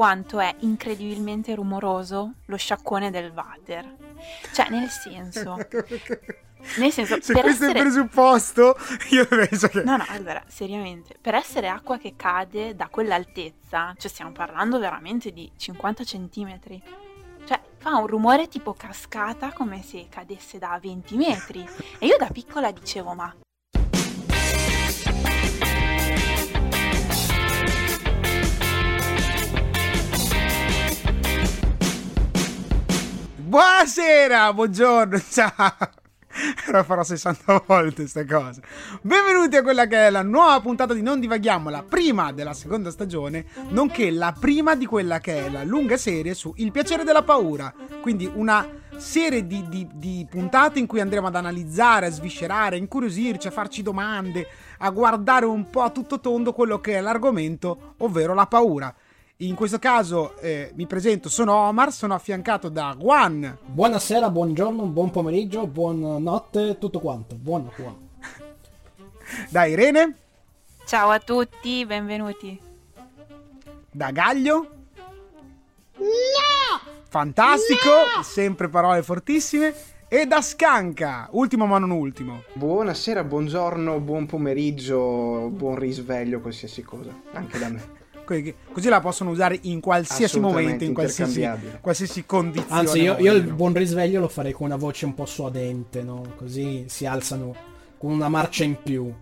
quanto è incredibilmente rumoroso lo sciaccone del water. Cioè, nel senso se per questo essere... è il presupposto, io penso che... No, allora, seriamente, per essere acqua che cade da quell'altezza, cioè stiamo parlando veramente di 50 centimetri, cioè fa un rumore tipo cascata come se cadesse da 20 metri. E io da piccola dicevo, ma... Buonasera, buongiorno, ciao! Ora farò 60 volte queste cose. Benvenuti a quella che è la nuova puntata di Non Divaghiamola, prima della seconda stagione, nonché la prima di quella che è la lunga serie su Il Piacere della Paura. Quindi una serie di puntate in cui andremo ad analizzare, a sviscerare, a incuriosirci, a farci domande, a guardare un po' a tutto tondo quello che è l'argomento, ovvero la paura. In questo caso mi presento, sono Omar, sono affiancato da Juan. Buonasera, buongiorno, buon pomeriggio, buonanotte, tutto quanto. Buon Juan. Da Irene. Ciao a tutti, benvenuti. Da Gaglio. No! Fantastico, no! Sempre parole fortissime. E da Scanca, ultimo ma non ultimo. Buonasera, buongiorno, buon pomeriggio, buon risveglio, qualsiasi cosa, anche da me. Così la possono usare in qualsiasi momento, in qualsiasi condizione. Anzi, io il buon risveglio lo farei con una voce un po' suadente, no? Così si alzano con una marcia in più.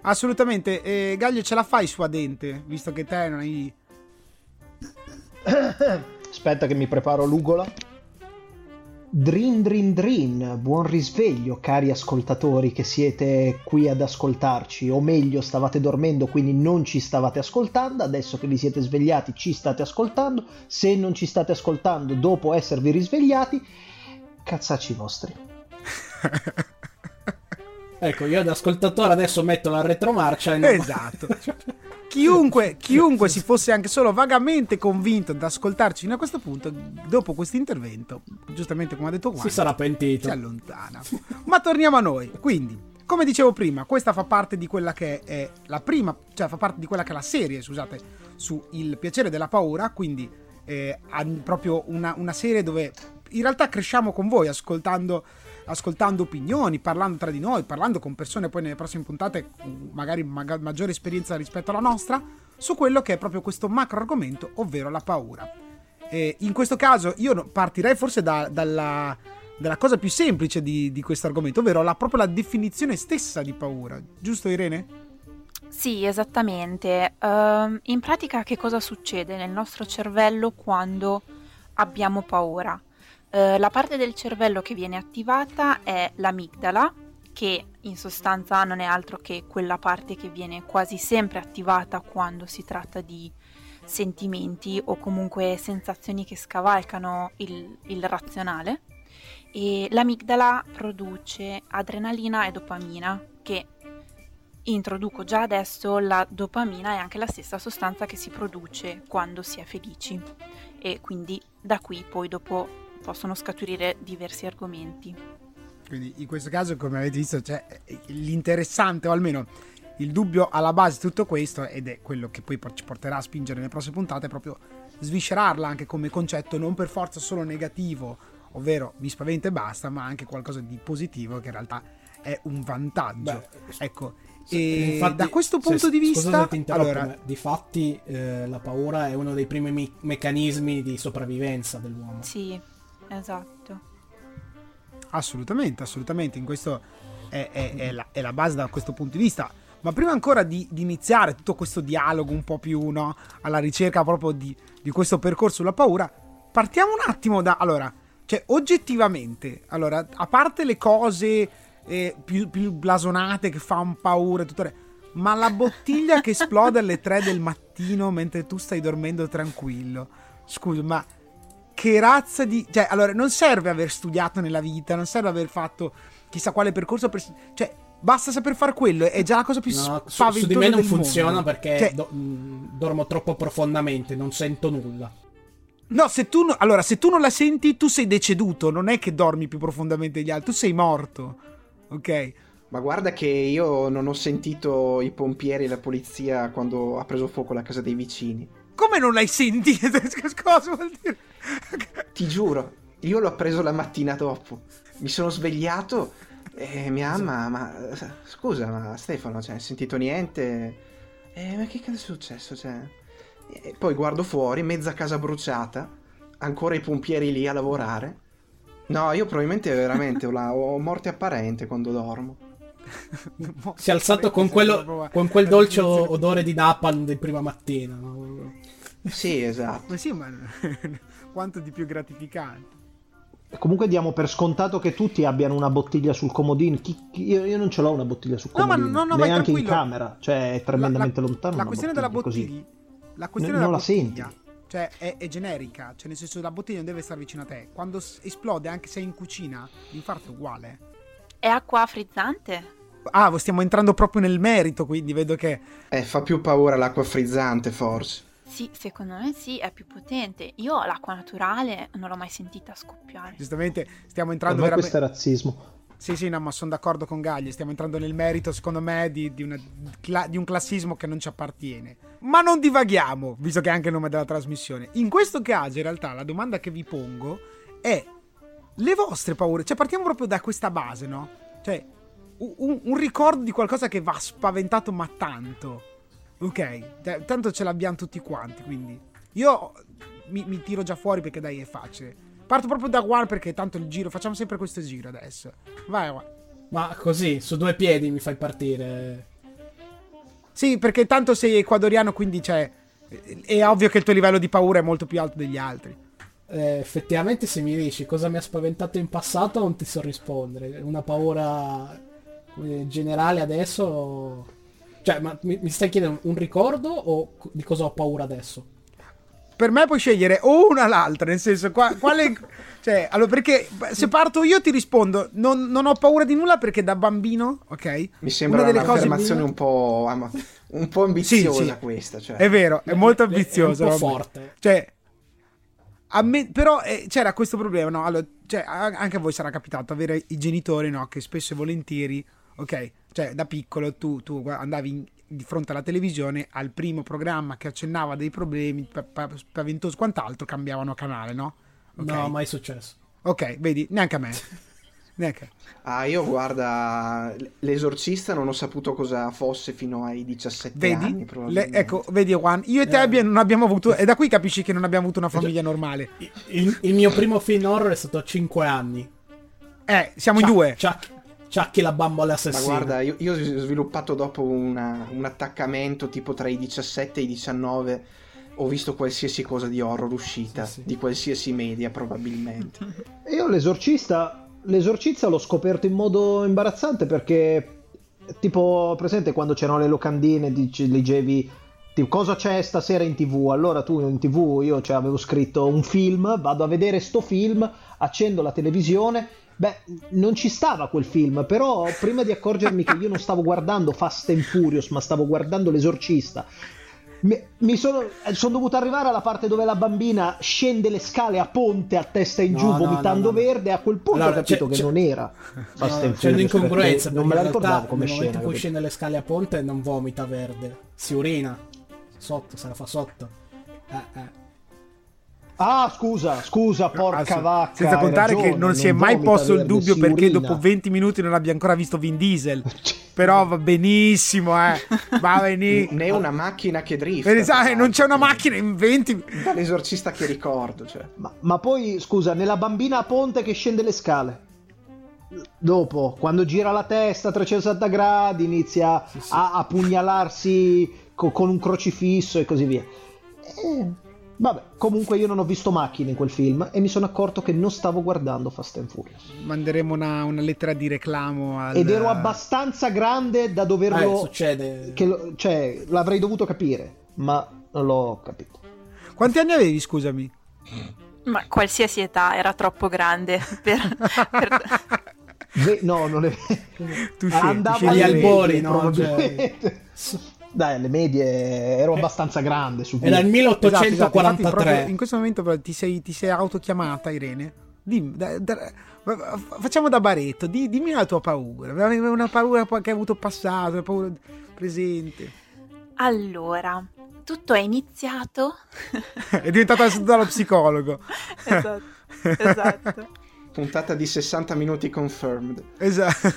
Assolutamente. Gaglio, ce la fai suadente, visto che te non hai... Aspetta che mi preparo l'ugola. Drin drin drin, buon risveglio cari ascoltatori che siete qui ad ascoltarci, o meglio stavate dormendo quindi non ci stavate ascoltando, adesso che vi siete svegliati ci state ascoltando, se non ci state ascoltando dopo esservi risvegliati, cazzacci vostri. Ecco, io ad ascoltatore adesso metto la retromarcia e non... Esatto. Chiunque si fosse anche solo vagamente convinto ad ascoltarci fino a questo punto, dopo questo intervento, giustamente come ha detto Juan, si sarà pentito. Si allontana. Ma torniamo a noi. Quindi, come dicevo prima, questa fa parte di quella che è la prima, cioè fa parte di quella che è la serie, scusate, su Il Piacere della Paura, quindi ha proprio una serie dove in realtà cresciamo con voi, ascoltando opinioni, parlando tra di noi, parlando con persone poi nelle prossime puntate magari maggiore esperienza rispetto alla nostra, su quello che è proprio questo macro argomento, ovvero la paura. E in questo caso io partirei forse dalla cosa più semplice di questo argomento, ovvero proprio la definizione stessa di paura, giusto Irene? Sì, esattamente. In pratica che cosa succede nel nostro cervello quando abbiamo paura? La parte del cervello che viene attivata è l'amigdala, che in sostanza non è altro che quella parte che viene quasi sempre attivata quando si tratta di sentimenti o comunque sensazioni che scavalcano il razionale, e l'amigdala produce adrenalina e dopamina, che introduco già adesso, la dopamina è anche la stessa sostanza che si produce quando si è felici, e quindi da qui poi dopo possono scaturire diversi argomenti. Quindi in questo caso, come avete visto, c'è l'interessante, o almeno il dubbio alla base di tutto questo, ed è quello che poi ci porterà a spingere nelle prossime puntate, proprio sviscerarla anche come concetto, non per forza solo negativo, ovvero mi spaventa e basta, ma anche qualcosa di positivo che in realtà è un vantaggio. Beh, ecco, e infatti, da questo punto di vista, allora, difatti la paura è uno dei primi meccanismi di sopravvivenza dell'uomo. Sì. Esatto, assolutamente, in questo è la base da questo punto di vista. Ma prima ancora di iniziare tutto questo dialogo un po' più, no, alla ricerca proprio di questo percorso sulla paura, partiamo un attimo da, allora, cioè oggettivamente, allora, a parte le cose più blasonate che fanno paura e tutto, ma la bottiglia che esplode alle 3 del mattino mentre tu stai dormendo tranquillo, scusa, ma che razza di... Cioè, allora, non serve aver studiato nella vita, non serve aver fatto chissà quale percorso... Cioè, basta saper far quello, è già la cosa più spaventosa del mondo. Su di me non funziona perché cioè... dormo troppo profondamente, non sento nulla. No, se tu non la senti, tu sei deceduto, non è che dormi più profondamente degli altri, tu sei morto, ok? Ma guarda che io non ho sentito i pompieri e la polizia quando ha preso fuoco la casa dei vicini. Come non l'hai sentito? Cosa vuol dire? Ti giuro, io l'ho preso la mattina dopo. Mi sono svegliato e mia mamma, ma scusa, ma Stefano, cioè, hai sentito niente? Ma che cazzo è successo? Cioè? E poi guardo fuori, mezza casa bruciata, ancora i pompieri lì a lavorare. No, io probabilmente veramente ho morte apparente quando dormo. Si è alzato con quel dolce odore di napalm di prima mattina, no? Sì, esatto. Ma sì, ma quanto di più gratificante. Comunque diamo per scontato che tutti abbiano una bottiglia sul comodino. Io non ce l'ho una bottiglia sul comodino, no, neanche in camera, cioè è tremendamente lontano. La questione della bottiglia, non la senti. Cioè è generica, cioè nel senso la bottiglia non deve stare vicino a te. Quando esplode, anche se è in cucina, l'infarto è uguale. È acqua frizzante? Ah, stiamo entrando proprio nel merito, quindi vedo che... fa più paura l'acqua frizzante, forse. Sì, secondo me sì, è più potente. Io l'acqua naturale non l'ho mai sentita scoppiare. Giustamente, stiamo entrando veramente... questo è razzismo. Sì, no, ma sono d'accordo con Gaglio, stiamo entrando nel merito, secondo me, di un classismo che non ci appartiene. Ma non divaghiamo, visto che è anche il nome della trasmissione. In questo caso, in realtà, la domanda che vi pongo è le vostre paure. Cioè, partiamo proprio da questa base, no? Cioè, un ricordo di qualcosa che va spaventato, ma tanto. Ok, tanto ce l'abbiamo tutti quanti, quindi. Io mi tiro già fuori perché dai, è facile. Parto proprio da Juan perché tanto il giro, facciamo sempre questo giro adesso. Vai Juan. Ma così, su due piedi mi fai partire. Sì, perché tanto sei ecuadoriano, quindi cioè, è ovvio che il tuo livello di paura è molto più alto degli altri. Effettivamente se mi dici cosa mi ha spaventato in passato non ti so rispondere. Una paura generale adesso... Cioè, ma mi stai chiedendo un ricordo o di cosa ho paura adesso? Per me puoi scegliere o una o l'altra, nel senso, quale... cioè, allora, perché se parto io ti rispondo, non ho paura di nulla perché da bambino, ok? Mi sembra un'affermazione un po' ambiziosa, sì. Questa, cioè. È vero, è molto ambiziosa. È un po' forte. Cioè, a me, però c'era questo problema, no? Allora, cioè, anche a voi sarà capitato avere i genitori, no? Che spesso e volentieri, ok? Cioè, da piccolo tu andavi di fronte alla televisione, al primo programma che accennava dei problemi spaventosi quant'altro, cambiavano canale, no? Okay. No, mai successo. Ok, vedi, neanche a me. Neanche. Ah, io guarda, L'Esorcista non ho saputo cosa fosse fino ai 17 anni, probabilmente. Ecco, vedi Juan, io e te non abbiamo avuto, e da qui capisci che non abbiamo avuto una famiglia normale. Il mio primo film horror è stato a 5 anni. Siamo in due. Ciacchi la bambola assassina. Ma guarda, io ho sviluppato dopo un attaccamento tipo tra i 17 e i 19. Ho visto qualsiasi cosa di horror uscita, sì. Di qualsiasi media probabilmente. Io l'esorcista l'ho scoperto in modo imbarazzante perché tipo presente quando c'erano le locandine leggevi tipo, cosa c'è stasera in TV? Allora tu in TV io avevo scritto un film, vado a vedere sto film, accendo la televisione. Beh, non ci stava quel film, però prima di accorgermi che io non stavo guardando Fast and Furious, ma stavo guardando L'Esorcista, sono dovuto arrivare alla parte dove la bambina scende le scale a ponte a testa in giù, vomitando verde. A quel punto allora, ho capito che non era Fast and Furious. C'è un'incongruenza, non me la ricordavo come scena. Nel momento in cui scende le scale a ponte non vomita verde, si urina sotto, se la fa sotto. Ah, scusa, porca vacca. Senza contare ragione, che non si è mai posto il dubbio perché urina. Dopo 20 minuti non abbia ancora visto Vin Diesel. Però va benissimo, va benissimo. Né una macchina che drifta. Non c'è una macchina in 20 L'Esorcista che ricordo, cioè. Ma poi, scusa, nella bambina a ponte che scende le scale. Dopo, quando gira la testa a 360 gradi, inizia a pugnalarsi con un crocifisso e così via. Vabbè, comunque io non ho visto macchine in quel film e mi sono accorto che non stavo guardando Fast and Furious. Manderemo una lettera di reclamo ed ero abbastanza grande da doverlo succede. Cioè, l'avrei dovuto capire, ma non l'ho capito. Quanti anni avevi, scusami? Ma qualsiasi età, era troppo grande per... No, non è andavo agli albori, no? Dai, alle medie ero abbastanza grande. Era il 1843. Esatto, in questo momento ti sei autochiamata, Irene. Facciamo da Baretto. Dimmi la tua paura. Una paura che hai avuto passato, una paura presente. Allora, tutto è iniziato... È diventata dallo psicologo. Esatto, esatto. Puntata di 60 minuti confirmed. Esatto.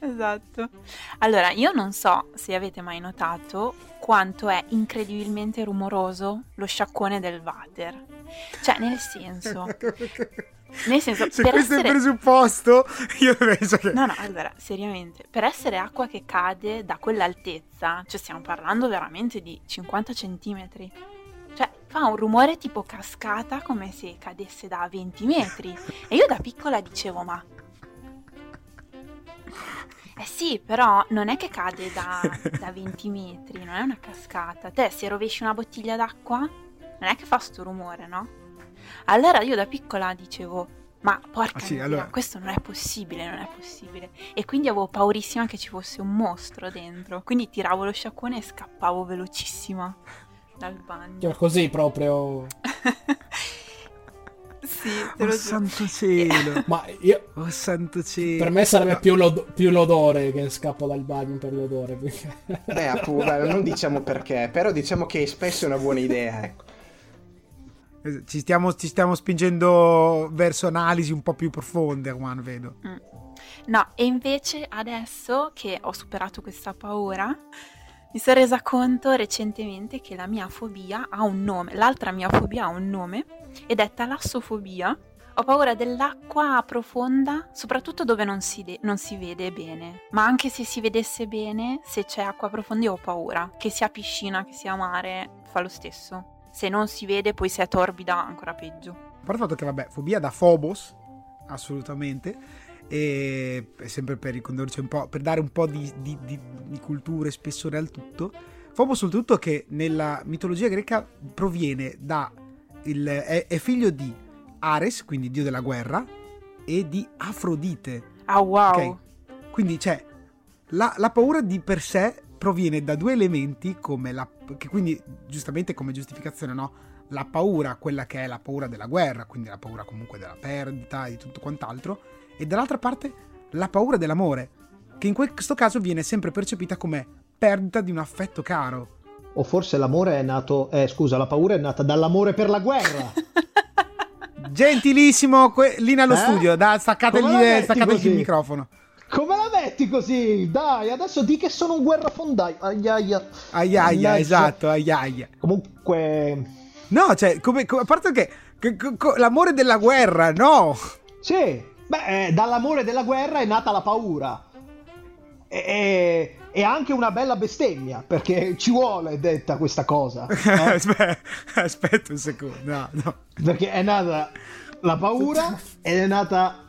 Esatto. Allora, io non so se avete mai notato quanto è incredibilmente rumoroso lo sciaccone del water. Cioè, nel senso, se per questo essere... è il presupposto, io penso che... No, allora, seriamente, per essere acqua che cade da quell'altezza, cioè stiamo parlando veramente di 50 centimetri, cioè fa un rumore tipo cascata come se cadesse da 20 metri. E io da piccola dicevo, ma... Eh sì, però non è che cade da 20 metri, non è una cascata. Te, se rovesci una bottiglia d'acqua, non è che fa sto rumore, no? Allora io da piccola dicevo, ma porca miseria, allora... questo non è possibile. E quindi avevo paurissima che ci fosse un mostro dentro, quindi tiravo lo sciacquone e scappavo velocissima dal bagno. Cioè, così proprio... Sì, te lo giuro. Santo cielo. Ma io... Oh santo cielo. Per me sarebbe più l'odore, che scappo dal bagno per l'odore. Beh, appunto, non diciamo perché, però diciamo che spesso è una buona idea, ecco. Ci stiamo spingendo verso analisi un po' più profonde, Juan, vedo. No, e invece adesso che ho superato questa paura, mi sono resa conto recentemente che la mia fobia ha un nome, l'altra mia fobia ha un nome, ed è talassofobia. Ho paura dell'acqua profonda, soprattutto dove non si vede bene. Ma anche se si vedesse bene, se c'è acqua profonda io ho paura. Che sia piscina, che sia mare, fa lo stesso. Se non si vede, poi se è torbida, ancora peggio. A parte il fatto che, vabbè, fobia da Phobos, assolutamente, e sempre per ricondurci un po', per dare un po' di cultura e spessore al tutto. Phobos, oltretutto, che nella mitologia greca proviene è figlio di Ares, quindi dio della guerra, e di Afrodite. Ah, wow! Okay. Quindi, cioè, la paura di per sé proviene da due elementi, che quindi giustamente come giustificazione, no? La paura, quella che è la paura della guerra, quindi la paura comunque della perdita e di tutto quant'altro, e dall'altra parte la paura dell'amore, che in questo caso viene sempre percepita come perdita di un affetto caro. O forse l'amore è nato... la paura è nata dall'amore per la guerra! Gentilissimo, lì nello studio, staccategli il microfono. Come la metti così? Dai, adesso di che sono un guerrafondaio. Aiaia, esatto, aiaia. Comunque... No, cioè, a parte che l'amore della guerra, no? Sì, beh, dall'amore della guerra è nata la paura. E anche una bella bestemmia, perché ci vuole detta questa cosa. Aspetta un secondo, no. Perché è nata la paura ed è nata...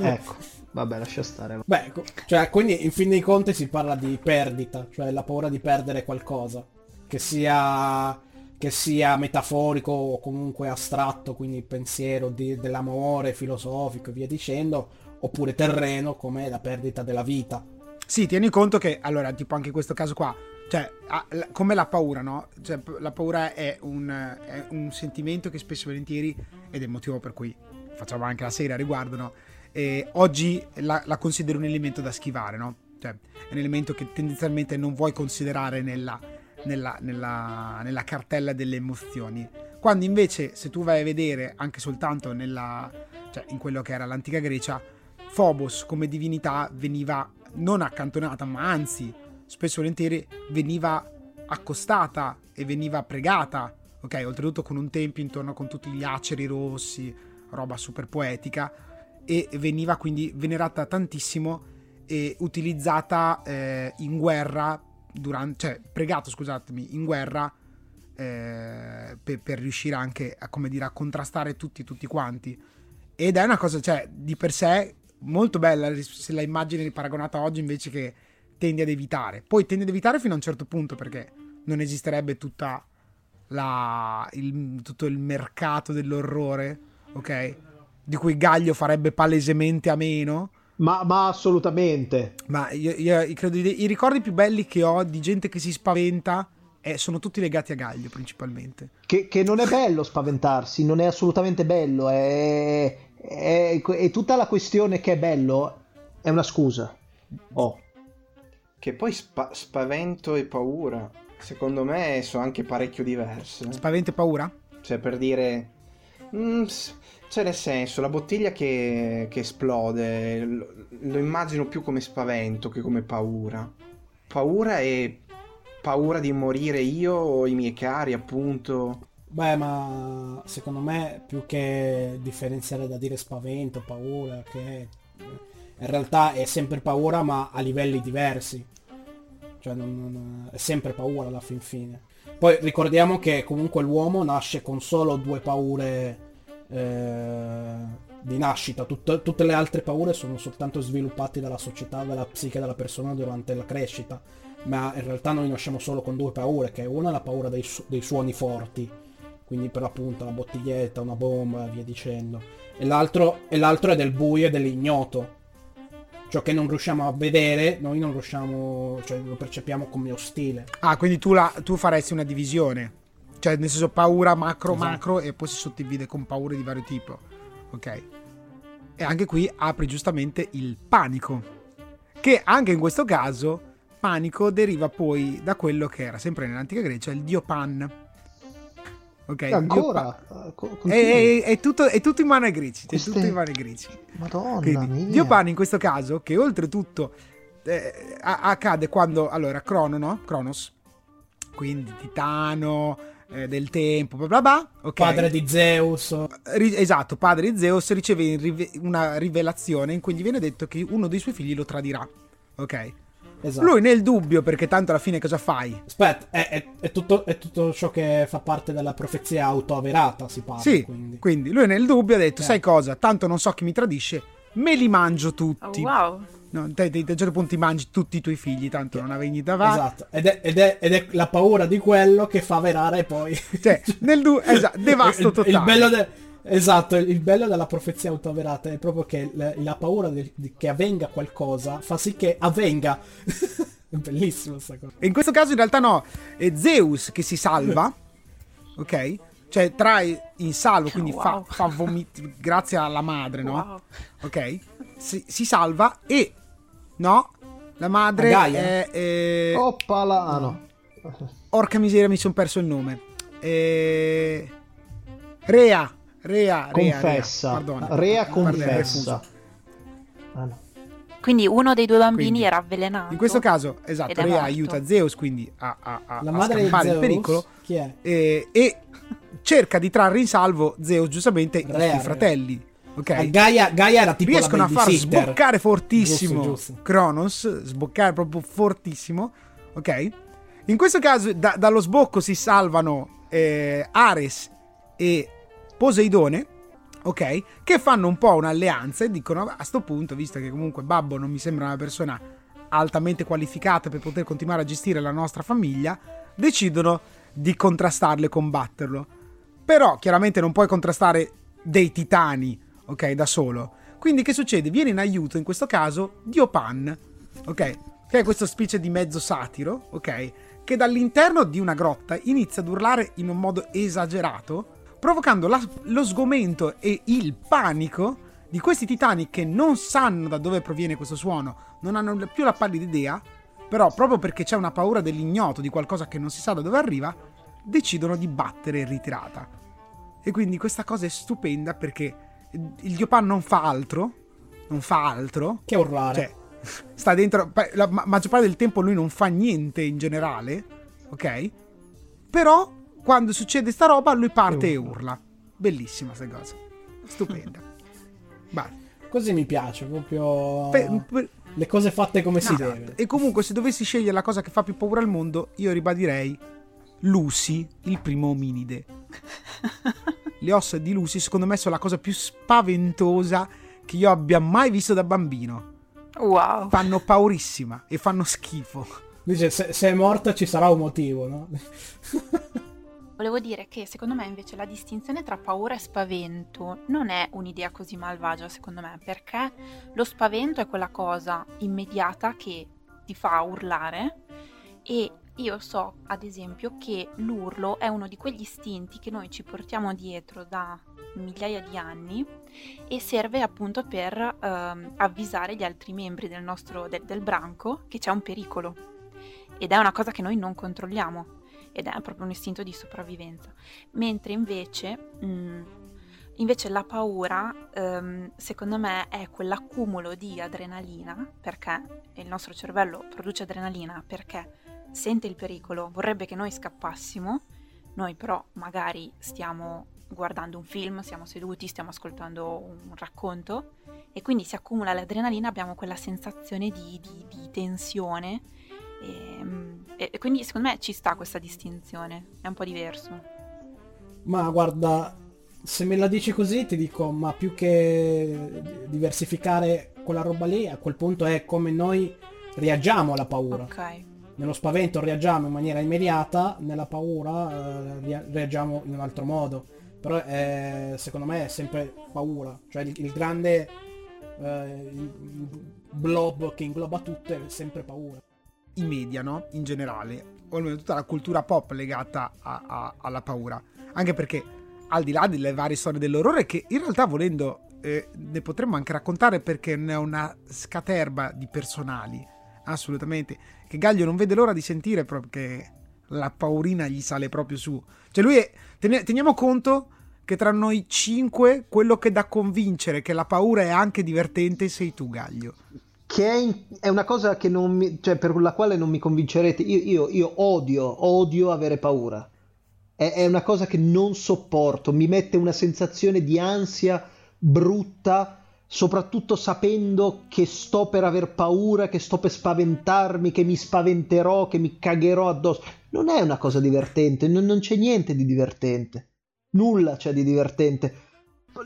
Ecco. Vabbè, lascia stare. Beh, cioè, quindi in fin dei conti si parla di perdita, cioè la paura di perdere qualcosa, che sia metaforico o comunque astratto, quindi pensiero dell'amore, filosofico e via dicendo, oppure terreno come la perdita della vita. Sì, tieni conto che, allora, tipo anche in questo caso qua, cioè, come la paura, no? Cioè, la paura è un sentimento che spesso e volentieri, ed è il motivo per cui facciamo anche la serie a riguardo, no? E oggi la considero un elemento da schivare, no? Cioè, è un elemento che tendenzialmente non vuoi considerare nella cartella delle emozioni. Quando invece, se tu vai a vedere anche soltanto cioè, in quello che era l'antica Grecia, Phobos come divinità veniva non accantonata, ma anzi, spesso e volentieri veniva accostata e veniva pregata, ok? Oltretutto con un tempio intorno con tutti gli aceri rossi, roba super poetica, e veniva quindi venerata tantissimo e utilizzata in guerra per riuscire anche a, come dire, a contrastare tutti quanti. Ed è una cosa, cioè, di per sé molto bella se la immagine è paragonata a oggi, invece, che tende ad evitare fino a un certo punto, perché non esisterebbe tutto il mercato dell'orrore, ok? Di cui Gaglio farebbe palesemente a meno. Ma assolutamente. Ma io credo i ricordi più belli che ho di gente che si spaventa sono tutti legati a Gaglio, principalmente. Che non è bello spaventarsi, non è assolutamente bello. È tutta la questione che è bello, è una scusa. Oh. che poi spavento e paura, secondo me, sono anche parecchio diverse. Spavento e paura? Cioè, per dire... cioè, nel senso, la bottiglia che esplode lo immagino più come spavento che come paura. Paura e paura di morire io o i miei cari, appunto. Beh, ma secondo me più che differenziare da dire spavento, paura, che in realtà è sempre paura ma a livelli diversi, cioè non è sempre paura alla fin fine. Poi ricordiamo che comunque l'uomo nasce con solo due paure di nascita, tutte le altre paure sono soltanto sviluppate dalla società, dalla psiche della persona durante la crescita, ma in realtà noi nasciamo solo con due paure, che una è la paura dei suoni forti, quindi per l'appunto la bottiglietta, una bomba e via dicendo, e l'altro è del buio e dell'ignoto, ciò che non riusciamo a vedere, noi non riusciamo, cioè lo percepiamo come ostile. Ah, quindi tu faresti una divisione, cioè nel senso paura macro, esatto. Macro, e poi si suddivide con paure di vario tipo, ok? E anche qui apri giustamente il panico, che anche in questo caso panico deriva poi da quello che era sempre nell'antica Grecia il dio Pan. Okay, ancora è tutto in mano ai greci. Queste... è tutto in mano ai greci. Madonna. Quindi, mia. Dio Pan in questo caso, che oltretutto accade quando, allora, Kronos, quindi titano del tempo, bla bla bla, okay. Padre di Zeus, esatto, padre di Zeus, riceve una rivelazione in cui gli viene detto che uno dei suoi figli lo tradirà, ok? Esatto. Lui nel dubbio, perché tanto alla fine cosa fai? Aspetta, è tutto ciò che fa parte della profezia autoavverata, si parla. Sì, quindi lui nel dubbio ha detto, sai cosa, tanto non so chi mi tradisce, me li mangio tutti. Oh, wow. No, te a un certo punto ti mangi tutti i tuoi figli, tanto non avevi niente davanti. Esatto, ed è la paura di quello che fa avverare poi. Cioè, nel dubbio, esatto, devasto totale. Esatto, il bello della profezia autoavverata è proprio che la paura che avvenga qualcosa fa sì che avvenga. È bellissimo sta cosa. In questo caso in realtà no, è Zeus che si salva, ok? Cioè trae in salvo, quindi fa vomitare, grazie alla madre, no? Wow. Ok? Si salva e... no? La madre è... oppala! Ah, no. Orca miseria, mi sono perso il nome. Rea confessa. Rea confessa. Quindi uno dei due bambini era avvelenato. In questo caso, esatto, Rea aiuta Zeus quindi a scampare il pericolo. Chi è? E cerca di trarre in salvo Zeus, giustamente, i suoi fratelli. Okay. Gaia era tipo riescono la a far sboccare fortissimo Kronos, sboccare proprio fortissimo, ok? In questo caso dallo sbocco si salvano Ares e Poseidone, ok, che fanno un po' un'alleanza e dicono a sto punto, visto che comunque Babbo non mi sembra una persona altamente qualificata per poter continuare a gestire la nostra famiglia, decidono di contrastarlo e combatterlo. Però chiaramente non puoi contrastare dei titani, ok, da solo. Quindi che succede? Viene in aiuto in questo caso Dio Pan, ok, che è questo specie di mezzo satiro, ok, che dall'interno di una grotta inizia ad urlare in un modo esagerato, provocando lo sgomento e il panico di questi titani che non sanno da dove proviene questo suono, non hanno più la pallida idea, però proprio perché c'è una paura dell'ignoto, di qualcosa che non si sa da dove arriva, decidono di battere in ritirata. E quindi questa cosa è stupenda perché il dio Pan non fa altro che urlare. Cioè, sta dentro, la maggior parte del tempo lui non fa niente in generale, ok? Però quando succede sta roba lui parte e urla. Bellissima sta cosa, stupenda. Bah. Così mi piace, proprio le cose fatte come si deve. E comunque se dovessi scegliere la cosa che fa più paura al mondo, io ribadirei Lucy, il primo ominide. Le ossa di Lucy secondo me sono la cosa più spaventosa che io abbia mai visto da bambino. Wow. Fanno paurissima e fanno schifo. Dice se è morta ci sarà un motivo, no? Volevo dire che secondo me invece la distinzione tra paura e spavento non è un'idea così malvagia, secondo me, perché lo spavento è quella cosa immediata che ti fa urlare, e io so ad esempio che l'urlo è uno di quegli istinti che noi ci portiamo dietro da migliaia di anni e serve appunto per avvisare gli altri membri del nostro del branco che c'è un pericolo, ed è una cosa che noi non controlliamo ed è proprio un istinto di sopravvivenza, mentre invece la paura, secondo me, è quell'accumulo di adrenalina, perché il nostro cervello produce adrenalina perché sente il pericolo, vorrebbe che noi scappassimo, noi però magari stiamo guardando un film, siamo seduti, stiamo ascoltando un racconto e quindi si accumula l'adrenalina, abbiamo quella sensazione di tensione e quindi secondo me ci sta questa distinzione, è un po' diverso. Ma guarda, se me la dici così ti dico, ma più che diversificare quella roba lì, a quel punto è come noi reagiamo alla paura. Ok. Nello spavento reagiamo in maniera immediata, nella paura reagiamo in un altro modo. Però secondo me è sempre paura, cioè il grande blob che ingloba tutto è sempre paura. I media, no? In generale, o almeno tutta la cultura pop legata alla paura. Anche perché al di là delle varie storie dell'orrore, che in realtà volendo ne potremmo anche raccontare, perché ne è una scaterba di personali, assolutamente, che Gaglio non vede l'ora di sentire, proprio che la paurina gli sale proprio su. Cioè lui è, teniamo conto che tra noi cinque quello che da convincere che la paura è anche divertente sei tu, Gaglio. Che è una cosa che non mi, cioè per la quale non mi convincerete. Io odio avere paura. È una cosa che non sopporto, mi mette una sensazione di ansia brutta, soprattutto sapendo che sto per aver paura, che sto per spaventarmi, che mi spaventerò, che mi cagherò addosso. Non è una cosa divertente, non c'è niente di divertente, nulla c'è di divertente,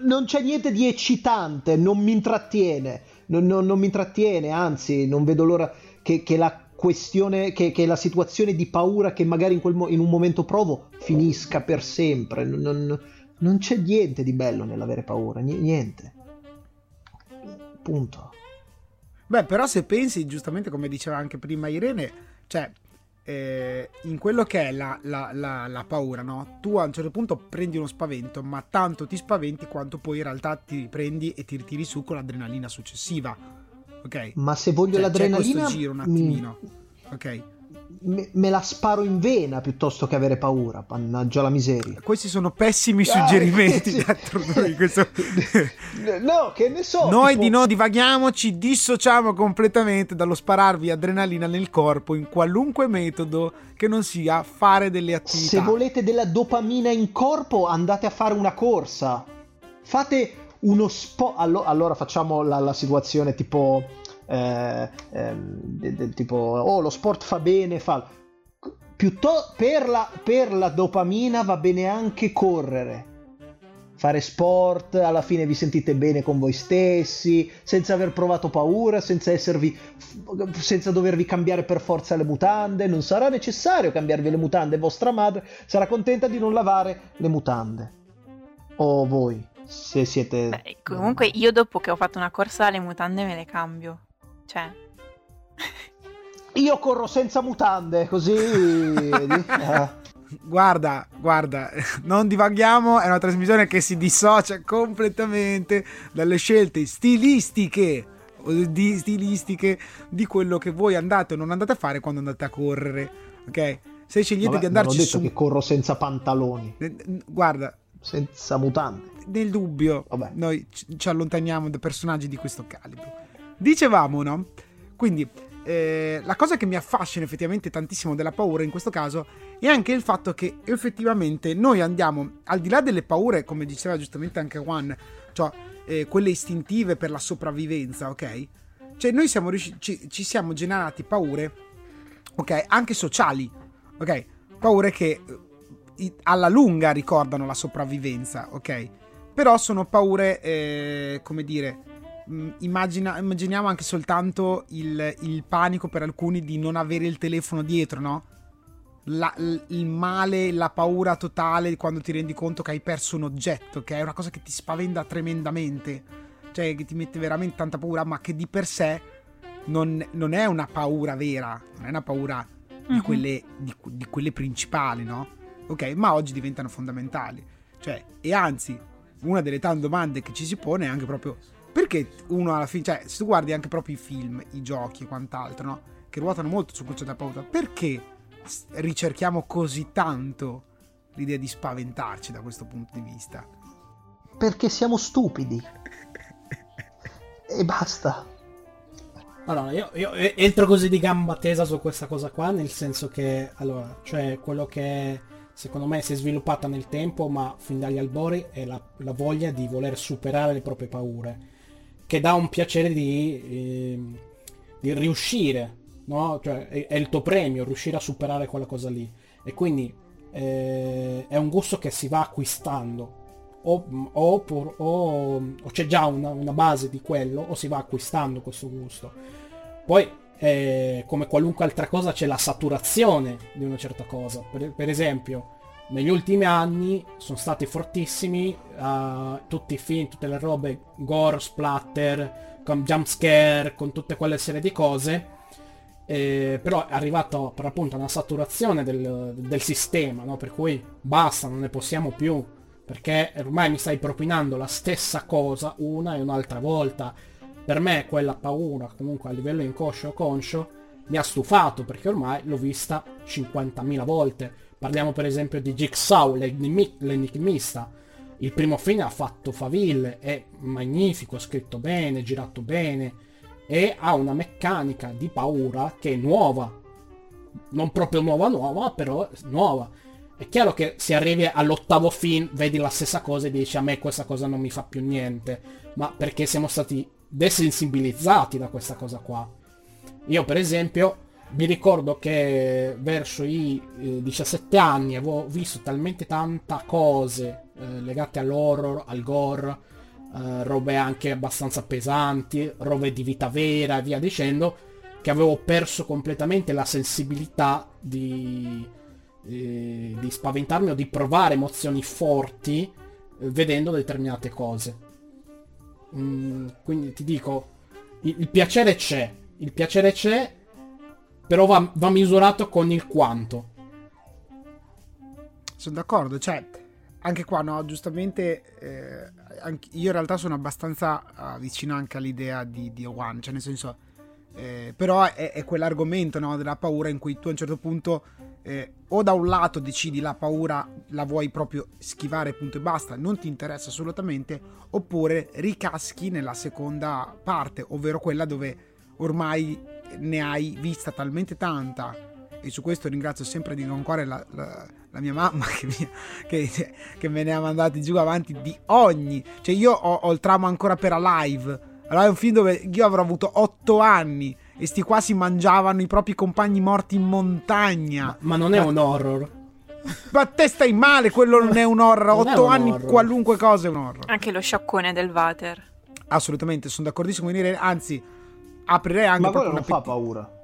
non c'è niente di eccitante, non mi intrattiene, anzi non vedo l'ora che la questione, che la situazione di paura che magari in un momento provo finisca per sempre. Non c'è niente di bello nell'avere paura, niente, punto. Beh, però se pensi, giustamente come diceva anche prima Irene, cioè in quello che è la paura, no? Tu a un certo punto prendi uno spavento, ma tanto ti spaventi quanto poi in realtà ti riprendi e ti ritiri su con l'adrenalina successiva. Okay. Ma se voglio l'adrenalina, questo giro un attimino. Okay. Me la sparo in vena piuttosto che avere paura, mannaggia la miseria. Questi sono pessimi suggerimenti. Sì. Questo... no, che ne so. Noi tipo... di no divaghiamoci, dissociamo completamente dallo spararvi adrenalina nel corpo in qualunque metodo che non sia fare delle attività. Se volete della dopamina in corpo, andate a fare una corsa. Fate... uno sport. Allora facciamo la situazione tipo tipo lo sport fa bene, piuttosto per la dopamina va bene anche correre, fare sport, alla fine vi sentite bene con voi stessi senza aver provato paura, senza dovervi cambiare per forza le mutande. Non sarà necessario cambiarvi le mutande, vostra madre sarà contenta di non lavare le mutande, o voi se siete... Beh, comunque io dopo che ho fatto una corsa le mutande me le cambio, cioè io corro senza mutande così. Guarda, non divaghiamo, è una trasmissione che si dissocia completamente dalle scelte stilistiche di quello che voi andate o non andate a fare quando andate a correre, ok? Se scegliete di andarci su... ho detto che corro senza pantaloni, guarda, senza mutande. Nel dubbio, vabbè, noi ci allontaniamo da personaggi di questo calibro. Dicevamo, no? Quindi la cosa che mi affascina effettivamente tantissimo della paura in questo caso è anche il fatto che effettivamente noi andiamo al di là delle paure, come diceva giustamente anche Juan, cioè quelle istintive per la sopravvivenza, ok? Cioè noi siamo ci siamo generati paure, ok? Anche sociali, ok? Paure che alla lunga ricordano la sopravvivenza, ok? Però sono paure, come dire, immaginiamo anche soltanto il panico per alcuni di non avere il telefono dietro, no? Il male, la paura totale quando ti rendi conto che hai perso un oggetto, che è una cosa che ti spaventa tremendamente, cioè che ti mette veramente tanta paura, ma che di per sé non è una paura vera, non è una paura di quelle principali, no? Ok, ma oggi diventano fondamentali, cioè, e anzi, una delle tante domande che ci si pone è anche proprio perché uno alla fine, cioè se tu guardi anche proprio i film, i giochi e quant'altro, no? Che ruotano molto sul concetto della paura, perché ricerchiamo così tanto l'idea di spaventarci da questo punto di vista? Perché siamo stupidi e basta. Allora io entro così di gamba tesa su questa cosa qua, nel senso che allora, cioè quello che secondo me si è sviluppata nel tempo, ma fin dagli albori, è la voglia di voler superare le proprie paure, che dà un piacere di riuscire, no? Cioè è il tuo premio, riuscire a superare quella cosa lì, e quindi è un gusto che si va acquistando, o c'è già una base di quello, o si va acquistando questo gusto. Poi come qualunque altra cosa c'è la saturazione di una certa cosa, per esempio negli ultimi anni sono stati fortissimi tutti i film, tutte le robe gore, splatter, con jump scare, con tutte quelle serie di cose. Però è arrivato per appunto una saturazione del sistema, no? Per cui basta, non ne possiamo più, perché ormai mi stai propinando la stessa cosa una e un'altra volta. Per me quella paura, comunque a livello inconscio o conscio, mi ha stufato, perché ormai l'ho vista 50.000 volte. Parliamo per esempio di Jigsaw, l'enigmista. Il primo film ha fatto faville, è magnifico, scritto bene, girato bene, e ha una meccanica di paura che è nuova, non proprio nuova, però nuova. È chiaro che se arrivi all'ottavo film vedi la stessa cosa e dici a me questa cosa non mi fa più niente, ma perché siamo stati desensibilizzati da questa cosa qua. Io per esempio mi ricordo che verso i 17 anni avevo visto talmente tanta cose legate all'horror, al gore, robe anche abbastanza pesanti, robe di vita vera e via dicendo, che avevo perso completamente la sensibilità di spaventarmi o di provare emozioni forti vedendo determinate cose. Quindi ti dico, il piacere c'è, però va misurato con il quanto. Sono d'accordo, certo. Anche qua, no, giustamente io in realtà sono abbastanza vicino anche all'idea di Juan, cioè nel senso, però è quell'argomento, no, della paura in cui tu a un certo punto o da un lato decidi la paura la vuoi proprio schivare punto e basta, non ti interessa assolutamente, oppure ricaschi nella seconda parte, ovvero quella dove ormai ne hai vista talmente tanta, e su questo ringrazio sempre di non cuore la mia mamma che me ne ha mandati giù avanti di ogni, cioè io ho il trauma ancora per Alive. Allora è un film dove io avrò avuto 8 anni e sti qua si mangiavano i propri compagni morti in montagna, ma non è un horror, ma te stai male, quello non è un horror. 8 anni horror. Qualunque cosa è un horror, anche lo scioccone del water, assolutamente, sono d'accordissimo con Irene, anzi aprirei anche, ma quello non fa paura.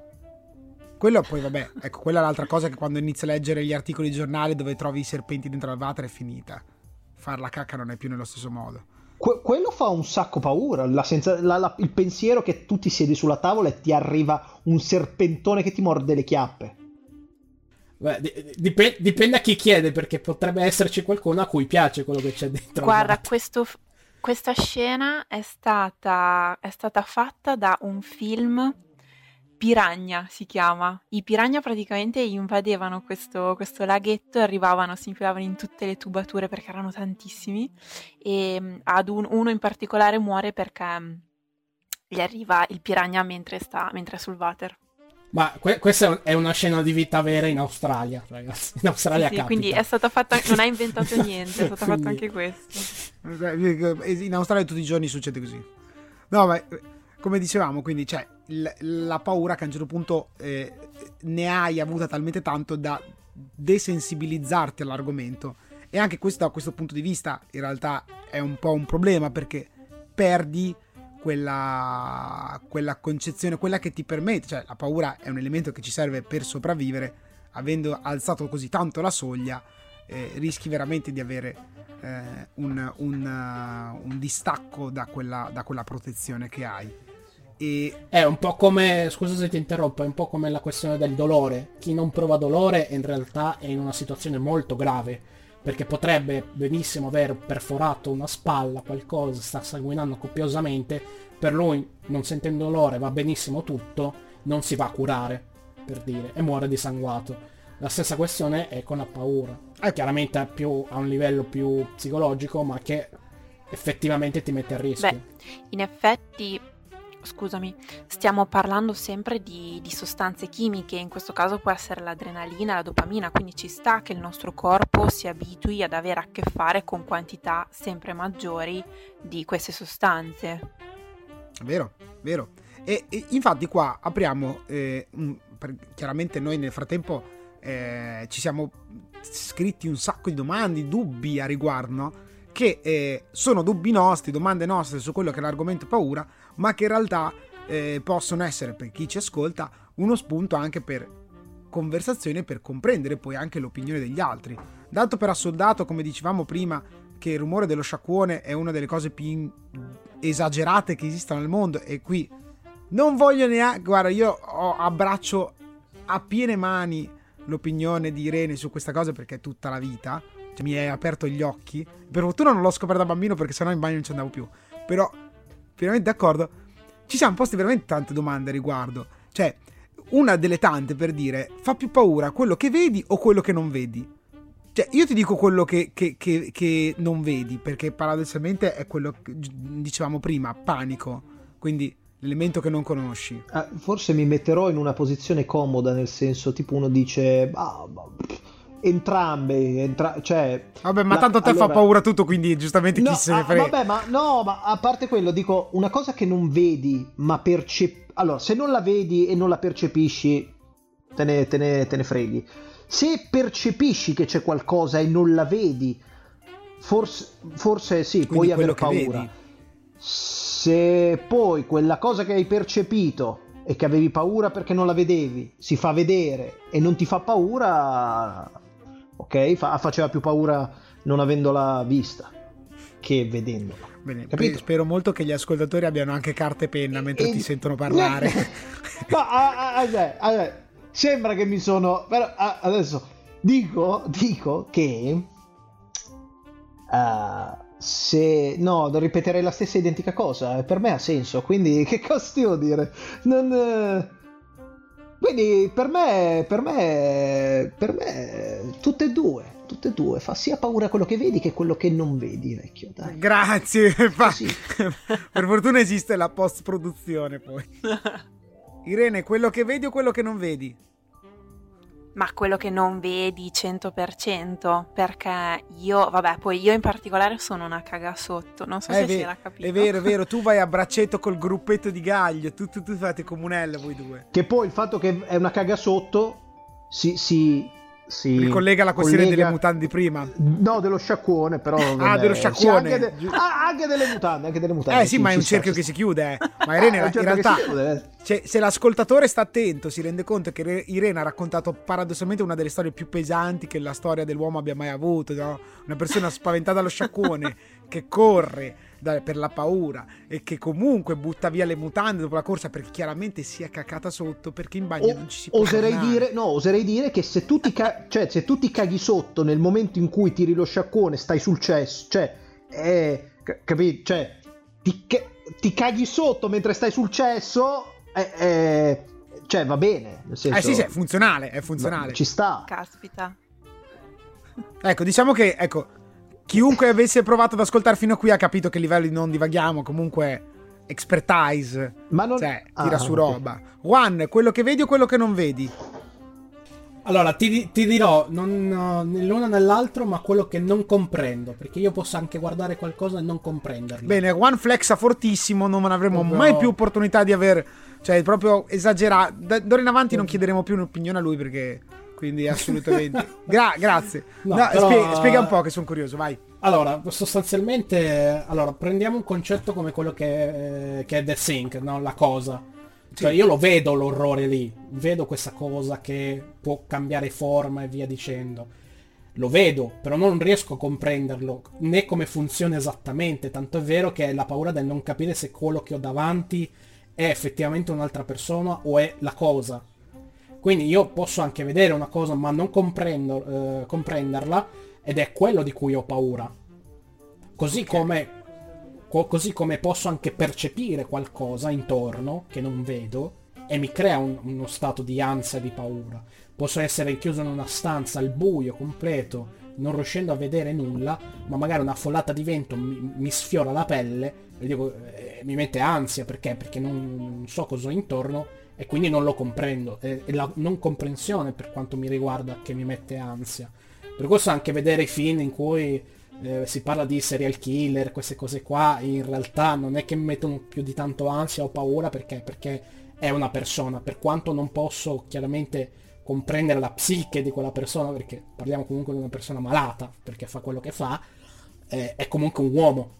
Quello poi vabbè, ecco, quella è l'altra cosa che quando inizi a leggere gli articoli di giornale dove trovi i serpenti dentro la water è finita. Far la cacca non è più nello stesso modo. Quello fa un sacco paura, il pensiero che tu ti siedi sulla tavola e ti arriva un serpentone che ti morde le chiappe. Beh, dipende a chi chiede, perché potrebbe esserci qualcuno a cui piace quello che c'è dentro. Guarda, questa scena è stata fatta da un film... Piranha si chiama. I Piranha praticamente invadevano questo laghetto e arrivavano, si infilavano in tutte le tubature perché erano tantissimi, e ad uno in particolare muore perché gli arriva il Piranha mentre è sul water. Ma questa è una scena di vita vera in Australia, ragazzi. In Australia sì, quindi è stata fatta, non ha inventato niente, è stato fatto anche questo. In Australia tutti i giorni succede così. No, ma come dicevamo, quindi c'è la paura che a un certo punto ne hai avuta talmente tanto da desensibilizzarti all'argomento, e anche questo da questo punto di vista in realtà è un po' un problema, perché perdi quella concezione, quella che ti permette, cioè la paura è un elemento che ci serve per sopravvivere, avendo alzato così tanto la soglia rischi veramente di avere un distacco da quella protezione che hai. E... è un po' come, scusa se ti interrompo, è un po' come la questione del dolore. Chi non prova dolore in realtà è in una situazione molto grave, perché potrebbe benissimo aver perforato una spalla, qualcosa, sta sanguinando copiosamente, per lui, non sentendo dolore, va benissimo tutto, non si va a curare, per dire, e muore dissanguato. La stessa questione è con la paura. È chiaramente più a un livello più psicologico, ma che effettivamente ti mette a rischio. Beh, in effetti, scusami, stiamo parlando sempre di sostanze chimiche, in questo caso può essere l'adrenalina, la dopamina, quindi ci sta che il nostro corpo si abitui ad avere a che fare con quantità sempre maggiori di queste sostanze. Vero, vero. E infatti qua apriamo, chiaramente noi nel frattempo ci siamo scritti un sacco di domande, dubbi a riguardo, che sono dubbi nostri, domande nostre su quello che è l'argomento paura, ma che in realtà possono essere, per chi ci ascolta, uno spunto anche per conversazione, per comprendere poi anche l'opinione degli altri. Dato per assodato, come dicevamo prima, che il rumore dello sciacquone è una delle cose più esagerate che esistano al mondo, e qui non voglio neanche... Guarda, io abbraccio a piene mani l'opinione di Irene su questa cosa, perché è tutta la vita, cioè, mi hai aperto gli occhi. Per fortuna non l'ho scoperto da bambino, perché sennò in bagno non ci andavo più. Però veramente d'accordo, ci siamo posti veramente tante domande a riguardo, cioè una delle tante, per dire, fa più paura quello che vedi o quello che non vedi? Cioè io ti dico quello che non vedi, perché paradossalmente è quello che dicevamo prima, panico, quindi l'elemento che non conosci. Forse mi metterò in una posizione comoda, nel senso, tipo uno dice entrambe, cioè vabbè, ma tanto te allora... fa paura tutto, quindi giustamente chi se ne frega. Vabbè, ma no, ma a parte quello, dico una cosa che non vedi, ma allora, se non la vedi e non la percepisci, te ne freghi. Se percepisci che c'è qualcosa e non la vedi, forse sì, quindi puoi avere paura. Vedi. Se poi quella cosa che hai percepito e che avevi paura perché non la vedevi si fa vedere e non ti fa paura, ok, faceva più paura non avendola vista che vedendola. Bene, capito? Spero molto che gli ascoltatori abbiano anche carta e penna mentre ti sentono parlare. Ma, sembra che mi sono... Però, adesso dico che... se no, ripeterei la stessa identica cosa, per me ha senso, quindi che cosa devo dire? Quindi per me tutte e due fa sia paura quello che vedi che quello che non vedi, vecchio, dai. Grazie. Sì. Per fortuna esiste la post produzione poi. Irene, quello che vedi o quello che non vedi? Ma quello che non vedi 100%, perché io in particolare sono una caga sotto, non so se ce l'ha capito. È vero, tu vai a braccetto col gruppetto di Gaglio, tu fate comunella voi due. Che poi il fatto che è una caga sotto si ricollega alla questione delle mutande di prima. No, dello sciacquone, però. Dello sciacquone. Sì, anche delle mutande. Sì, ma è un cerchio che si chiude, Ma Irene in realtà... Cioè, se l'ascoltatore sta attento si rende conto che Irene ha raccontato paradossalmente una delle storie più pesanti che la storia dell'uomo abbia mai avuto, no? Una persona spaventata dallo sciacquone che corre per la paura e che comunque butta via le mutande dopo la corsa perché chiaramente si è cacata sotto, perché in bagno non ci si può oserei dire che se tu ti caghi sotto nel momento in cui tiri lo sciacquone, stai sul cesso, cioè capito? Cioè ti caghi sotto mentre stai sul cesso. Cioè va bene, nel senso, sì, è funzionale, ci sta. Caspita, ecco, diciamo che chiunque avesse provato ad ascoltare fino a qui ha capito che livello di non divaghiamo, comunque expertise, ma non... cioè tira su roba. Juan, quello che vedi o quello che non vedi? Allora ti dirò, non nell'uno nell'altro, ma quello che non comprendo, perché io posso anche guardare qualcosa e non comprenderlo. Bene, One flexa fortissimo, non avremo mai più opportunità di aver, cioè proprio esagerato. D'ora in avanti non chiederemo più un'opinione a lui, perché quindi assolutamente. Grazie. No, però... spiega un po', che sono curioso, vai. Allora, sostanzialmente, prendiamo un concetto come quello che è The Thing, no? La cosa. Cioè io lo vedo l'orrore lì, vedo questa cosa che può cambiare forma e via dicendo, lo vedo, però non riesco a comprenderlo, né come funziona esattamente, tanto è vero che è la paura del non capire se quello che ho davanti è effettivamente un'altra persona o è la cosa. Quindi io posso anche vedere una cosa ma non comprenderla, Ed è quello di cui ho paura. Così come posso anche percepire qualcosa intorno che non vedo e mi crea uno stato di ansia e di paura. Posso essere rinchiuso in una stanza al buio completo, non riuscendo a vedere nulla, ma magari una folata di vento mi sfiora la pelle e dico, mi mette ansia perché non so cosa ho intorno e quindi non lo comprendo. È la non comprensione, per quanto mi riguarda, che mi mette ansia. Per questo anche vedere i film in cui si parla di serial killer, queste cose qua, in realtà non è che mi mettono più di tanto ansia o paura, perché è una persona, per quanto non posso chiaramente comprendere la psiche di quella persona, perché parliamo comunque di una persona malata, perché fa quello che fa, è comunque un uomo.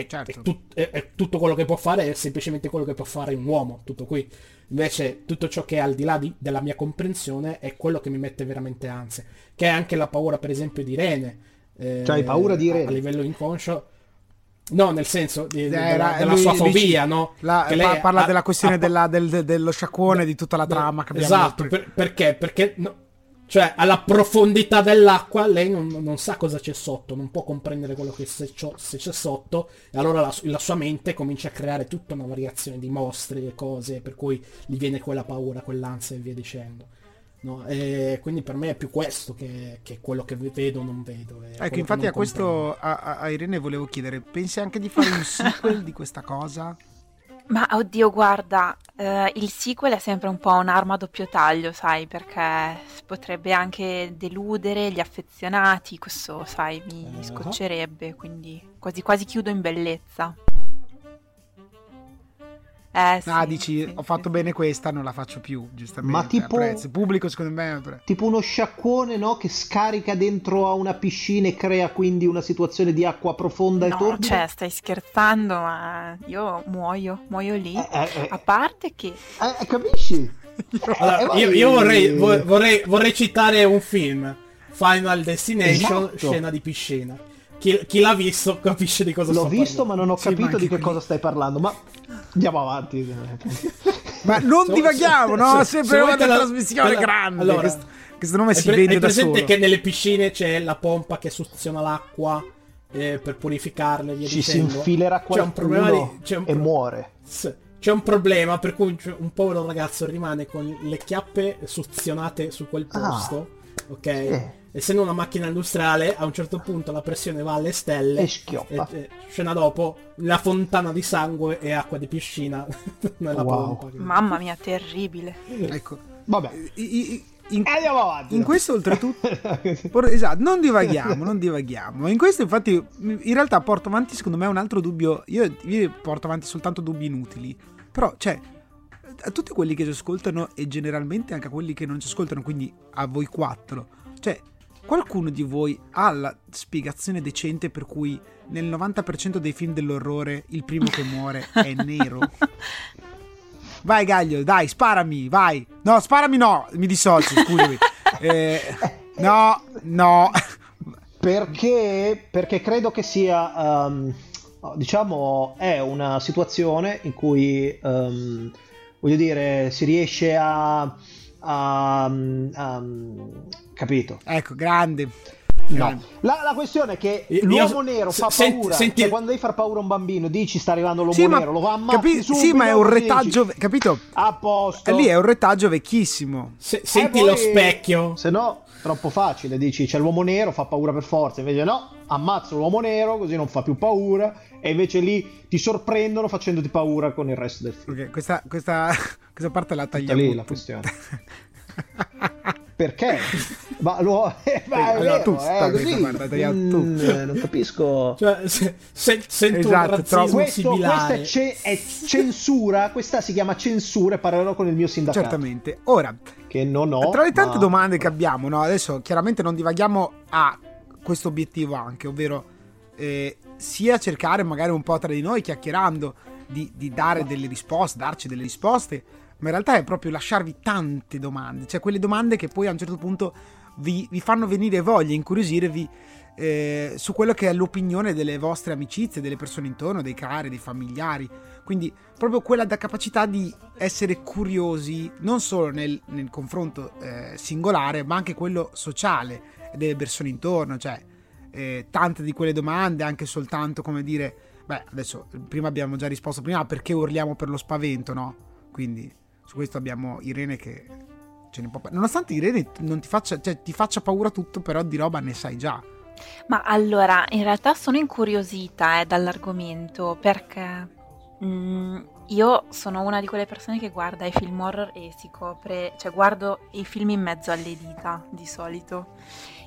Certo. È tutto quello che può fare è semplicemente quello che può fare un uomo, tutto qui. Invece tutto ciò che è al di là della mia comprensione è quello che mi mette veramente ansia, che è anche la paura, per esempio, di Irene. Cioè hai paura di Irene? A livello inconscio. No, nel senso della sua fobia, no? Parla della questione dello sciacquone, di tutta la trama che abbiamo. Esatto, perché no, cioè alla profondità dell'acqua lei non sa cosa c'è sotto, non può comprendere quello che se c'è sotto, e allora la sua mente comincia a creare tutta una variazione di mostri e cose, per cui gli viene quella paura, quell'ansia e via dicendo. No, e quindi per me è più questo che quello che vedo o non vedo. Ecco, infatti a questo a Irene volevo chiedere, pensi anche di fare un sequel di questa cosa? Ma oddio, guarda, il sequel è sempre un po' un'arma a doppio taglio, sai, perché potrebbe anche deludere gli affezionati, questo, sai, mi scoccerebbe, quindi quasi quasi chiudo in bellezza. Sì, dici sì, ho fatto bene questa, non la faccio più, giustamente. Ma tipo il pubblico, secondo me, tipo uno sciacquone, no, che scarica dentro a una piscina e crea quindi una situazione di acqua profonda e torbida. Cioè, stai scherzando, ma io muoio lì, a parte che capisci? Allora, io vorrei citare un film, Final Destination, esatto. Scena di piscina. Chi l'ha visto capisce di cosa sto parlando. L'ho visto, ma non ho capito di che cosa stai parlando, ma andiamo avanti. Ma non divaghiamo, no? Sempre una trasmissione grande. Allora, questo nome si vede da solo. È presente che nelle piscine c'è la pompa che suziona l'acqua per purificarle, via dicendo. Si infilerà qualcuno e muore. C'è un problema per cui un povero ragazzo rimane con le chiappe suzionate su quel posto, ok? Essendo una macchina industriale, a un certo punto la pressione va alle stelle e schioppa. Scena dopo, la fontana di sangue e acqua di piscina nella pompa. Mamma mia, terribile. Ecco, vabbè. Andiamo avanti. In questo, oltretutto, esatto, non divaghiamo. In questo, infatti, in realtà porto avanti, secondo me, un altro dubbio. Io porto avanti soltanto dubbi inutili. Però, cioè, a tutti quelli che ci ascoltano e generalmente anche a quelli che non ci ascoltano, quindi a voi quattro, cioè, qualcuno di voi ha la spiegazione decente per cui nel 90% dei film dell'orrore il primo che muore è nero? Vai Gaglio, dai, sparami, vai. No, sparami no, mi dissocio, scusami. No. Perché credo che sia, diciamo, è una situazione in cui, voglio dire, si riesce a capito, ecco, grande. La questione è che l'uomo nero fa paura, cioè quando devi far paura a un bambino dici sta arrivando l'uomo nero, lo ammazzi subito, ma è un retaggio, capito? A posto, lì è un retaggio vecchissimo. Senti lo specchio, se no troppo facile, dici c'è l'uomo nero, fa paura per forza, invece no, ammazzo l'uomo nero così non fa più paura, e invece lì ti sorprendono facendoti paura con il resto del film. Okay, questa parte la tagliamo lì, la questione. Perché? Ma lo non capisco. Cioè, sento esatto, un razzismo similare. Questa è censura, questa si chiama censura, e parlerò con il mio sindacato. Certamente. Ora, che non ho, tra le tante domande che abbiamo, no? Adesso chiaramente non divaghiamo a questo obiettivo anche, ovvero sia cercare magari un po' tra di noi chiacchierando di dare delle risposte, darci delle risposte, ma in realtà è proprio lasciarvi tante domande, cioè quelle domande che poi a un certo punto vi fanno venire voglia, incuriosirvi su quello che è l'opinione delle vostre amicizie, delle persone intorno, dei cari, dei familiari. Quindi proprio quella da capacità di essere curiosi non solo nel confronto singolare, ma anche quello sociale, e delle persone intorno, cioè tante di quelle domande, anche soltanto come dire, beh, adesso prima abbiamo già risposto, prima perché urliamo per lo spavento, no? Quindi su questo abbiamo Irene che ce ne può parlare, nonostante Irene non ti faccia, cioè, ti faccia paura tutto, però di roba ne sai già. Ma allora, in realtà sono incuriosita dall'argomento, perché io sono una di quelle persone che guarda i film horror e si copre, cioè guardo i film in mezzo alle dita di solito.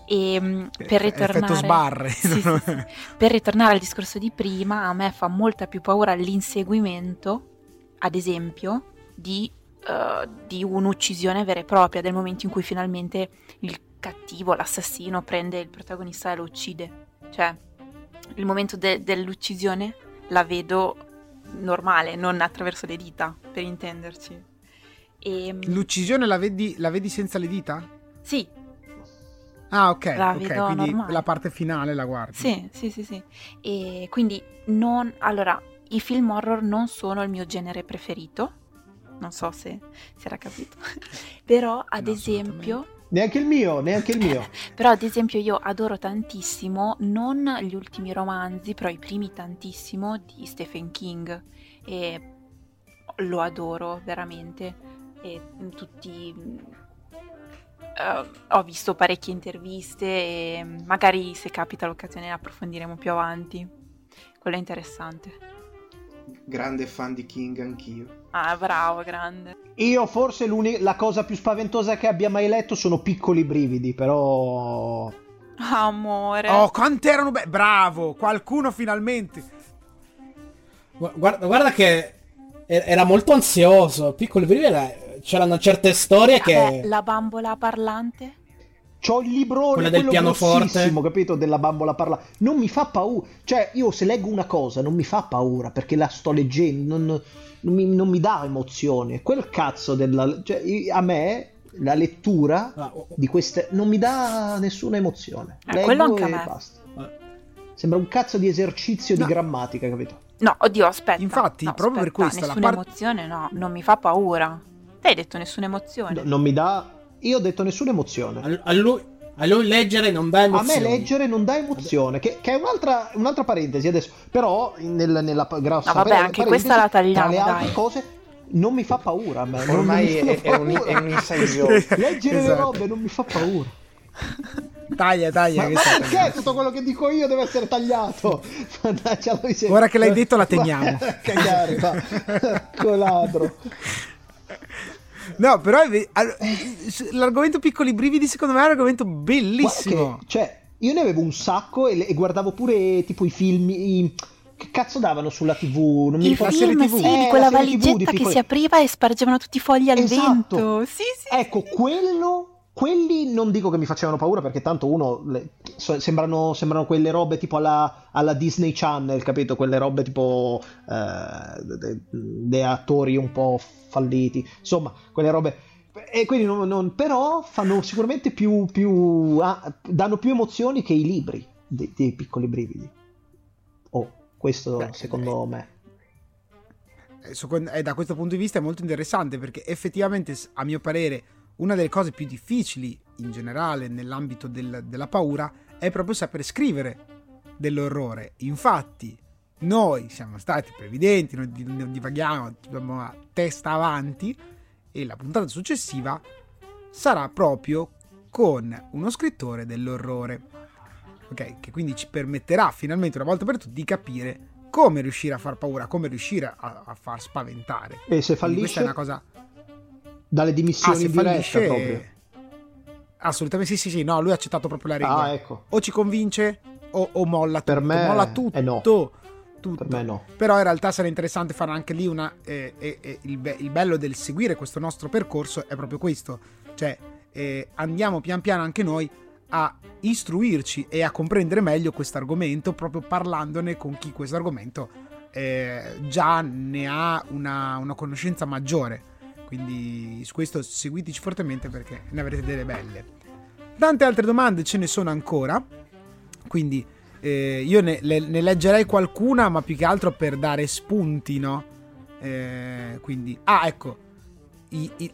E per ritornare, effetto sbarre. Sì, sì, sì. Per ritornare al discorso di prima, a me fa molta più paura l'inseguimento, ad esempio, di un'uccisione vera e propria, del momento in cui finalmente il cattivo, l'assassino, prende il protagonista e lo uccide. Cioè, il momento dell'uccisione la vedo normale, non attraverso le dita, per intenderci. E l'uccisione la vedi senza le dita? Sì. Ah, ok, la vedo okay, quindi normale. La parte finale la guardi. Sì, sì, sì, sì. E quindi non... Allora, i film horror non sono il mio genere preferito, non so se si era capito, però ad esempio... Neanche il mio. Però ad esempio io adoro tantissimo, non gli ultimi romanzi, però i primi tantissimo, di Stephen King. E lo adoro veramente. E tutti... ho visto parecchie interviste e magari se capita l'occasione approfondiremo più avanti. Quello è interessante. Grande fan di King anch'io. Ah, bravo, grande. Io forse la cosa più spaventosa che abbia mai letto sono Piccoli Brividi, però... Amore. Oh, quanti erano belli. Bravo, qualcuno finalmente. Guarda che era molto ansioso. Piccoli Brividi c'erano certe storie che... La bambola parlante? C'ho il librone, quella del pianoforte, capito, della bambola parlante. Non mi fa paura. Cioè, io se leggo una cosa non mi fa paura, perché la sto leggendo, non mi dà emozione. Quel cazzo cioè, a me la lettura di queste non mi dà nessuna emozione. Quello anche a me. Basta. Sembra un cazzo di esercizio di grammatica, capito? No, oddio, aspetta. Infatti, proprio per questo nessuna emozione, no, non mi fa paura. Te hai detto nessuna emozione. No, non mi dà. Io ho detto nessuna emozione. A lui leggere non dà emozione. A me leggere non dà emozione. Che è un'altra parentesi adesso. Però nella grossa no, vabbè, anche questa la tagliamo, tra le altre cose non mi fa paura a me. Ormai è un insaggio. Leggere esatto. Le robe non mi fa paura. Taglia. Ma perché tutto quello che dico io deve essere tagliato? Ora che l'hai detto la teniamo. Cagare, va. Coladro. No, però l'argomento Piccoli Brividi secondo me è un argomento bellissimo. Che, cioè, io ne avevo un sacco e guardavo pure tipo i film. Che cazzo davano sulla TV? Non mi ricordo. Film, TV. Sì, di quella valigetta che si apriva e spargevano tutti i fogli al vento. Sì, sì. Ecco, quelli non dico che mi facevano paura, perché tanto sembrano quelle robe tipo alla Disney Channel, capito? Quelle robe tipo dei attori un po' falliti, insomma, quelle robe, e quindi però fanno sicuramente danno più emozioni che i libri dei Piccoli Brividi. Questo secondo me da questo punto di vista è molto interessante, perché effettivamente a mio parere una delle cose più difficili in generale nell'ambito della paura è proprio saper scrivere dell'orrore. Infatti noi siamo stati previdenti, non divaghiamo, abbiamo la testa avanti, e la puntata successiva sarà proprio con uno scrittore dell'orrore, ok, che quindi ci permetterà finalmente una volta per tutti di capire come riuscire a far paura, come riuscire a far spaventare. E se fallisce, questa è una cosa dalle dimissioni in diretta proprio. Assolutamente sì, no, lui ha accettato proprio la regola. Ecco. O ci convince o molla tutto. Per me molla tutto. No. Tutto. Per me no. Però in realtà sarà interessante fare anche lì una il bello del seguire questo nostro percorso è proprio questo. Cioè, andiamo pian piano anche noi a istruirci e a comprendere meglio questo argomento, proprio parlandone con chi questo argomento già ne ha una conoscenza maggiore. Quindi su questo seguiteci fortemente, perché ne avrete delle belle. Tante altre domande ce ne sono ancora, quindi io ne leggerei qualcuna, ma più che altro per dare spunti, no? Quindi, ecco,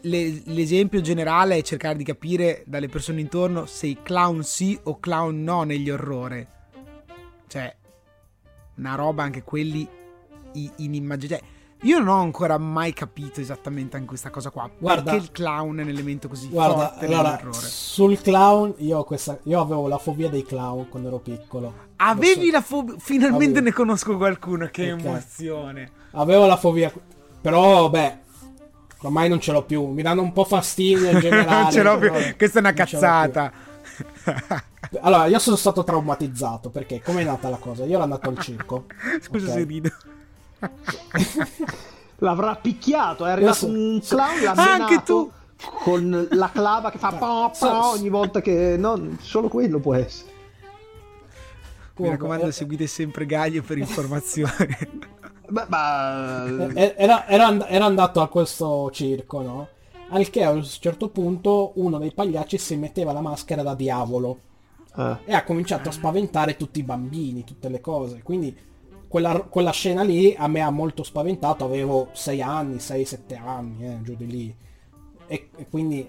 l'esempio generale è cercare di capire dalle persone intorno se i clown sì o clown no negli orrore. Cioè, una roba anche quelli inimmaginabili. Cioè, io non ho ancora mai capito esattamente anche questa cosa qua. Guarda, perché il clown è un elemento così forte nell'orrore? Sul clown io avevo la fobia dei clown quando ero piccolo. Avevi la fobia? Finalmente avevo. Ne conosco qualcuno, che okay. Emozione. Avevo la fobia, però beh, ormai non ce l'ho più. Mi danno un po' fastidio in generale. Non ce l'ho più, questa è una cazzata. Allora, io sono stato traumatizzato perché com'è nata la cosa? Io ero andato al circo. Scusa okay. Se rido. L'avrà picchiato, è arrivato un clown, l'ha menato anche tu con la clava che fa pop ogni volta che no, solo quello può essere. Mi raccomando, seguite sempre Gaglio per informazioni. Era andato a questo circo, no? Al che a un certo punto uno dei pagliacci si metteva la maschera da diavolo e ha cominciato a spaventare tutti i bambini, tutte le cose, quindi Quella scena lì a me ha molto spaventato, avevo 6-7 anni, giù di lì. E quindi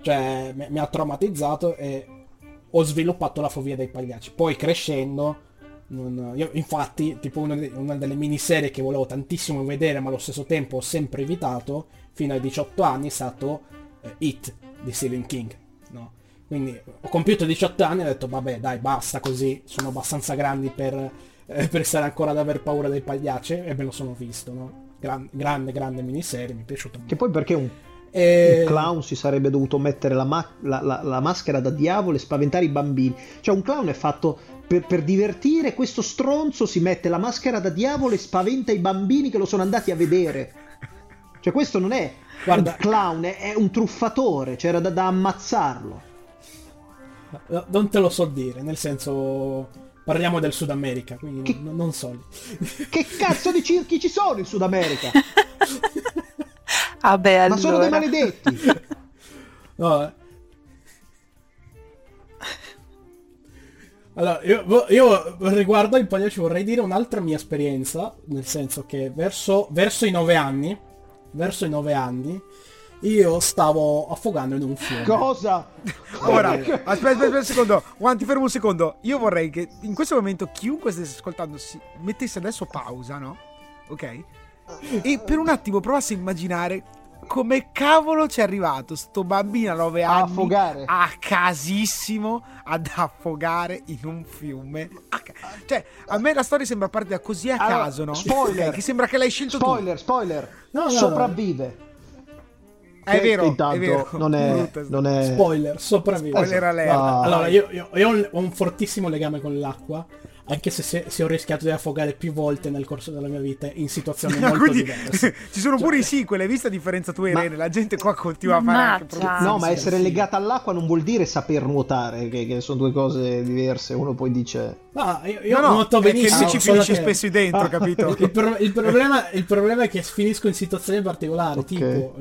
cioè, mi ha traumatizzato e ho sviluppato la fobia dei pagliacci. Poi crescendo, io, infatti, tipo una delle miniserie che volevo tantissimo vedere, ma allo stesso tempo ho sempre evitato, fino ai 18 anni è stato It di Stephen King. No? Quindi ho compiuto 18 anni e ho detto vabbè dai basta così, sono abbastanza grandi per stare ancora ad aver paura dei pagliacci, e me lo sono visto, no? Grande miniserie, mi è piaciuta molto. Che poi perché un clown si sarebbe dovuto mettere la maschera da diavolo e spaventare i bambini? Cioè un clown è fatto per divertire, questo stronzo si mette la maschera da diavolo e spaventa i bambini che lo sono andati a vedere. Cioè questo non è un clown, è un truffatore, c'era cioè da ammazzarlo. Non te lo so dire, nel senso... Parliamo del Sud America, quindi che, non so. Che cazzo di circhi ci sono in Sud America? Vabbè, allora. Ma sono dei maledetti. No. Allora, io riguardo il pagliaccio vorrei dire un'altra mia esperienza, nel senso che verso i 9 anni, io stavo affogando in un fiume. Cosa? Ora, aspetta un secondo. Juan, ti fermo un secondo. Io vorrei che in questo momento chiunque stesse ascoltando si mettesse adesso pausa, no? Ok? E per un attimo provasse a immaginare come cavolo c'è arrivato sto bambino a 9 anni a affogare. A casissimo ad affogare in un fiume. Cioè, a me la storia sembra partita così a caso, no? Spoiler. Okay, che sembra che l'hai scelto tu. Spoiler. Sopravvive. È vero, non è... Spoiler, sopravvivo. Spoiler allerta. Allora, io ho un fortissimo legame con l'acqua, anche se ho rischiato di affogare più volte nel corso della mia vita in situazioni molto diverse. Ci sono pure i sequel, hai visto la differenza tua, Irene? La gente qua continua a fare anche produzioni. No, ma essere legata all'acqua non vuol dire saper nuotare, che sono due cose diverse. Uno poi dice... No, io nuoto benissimo. Che ci finisci spesso dentro, capito? Il problema è che finisco in situazioni particolari, okay. Tipo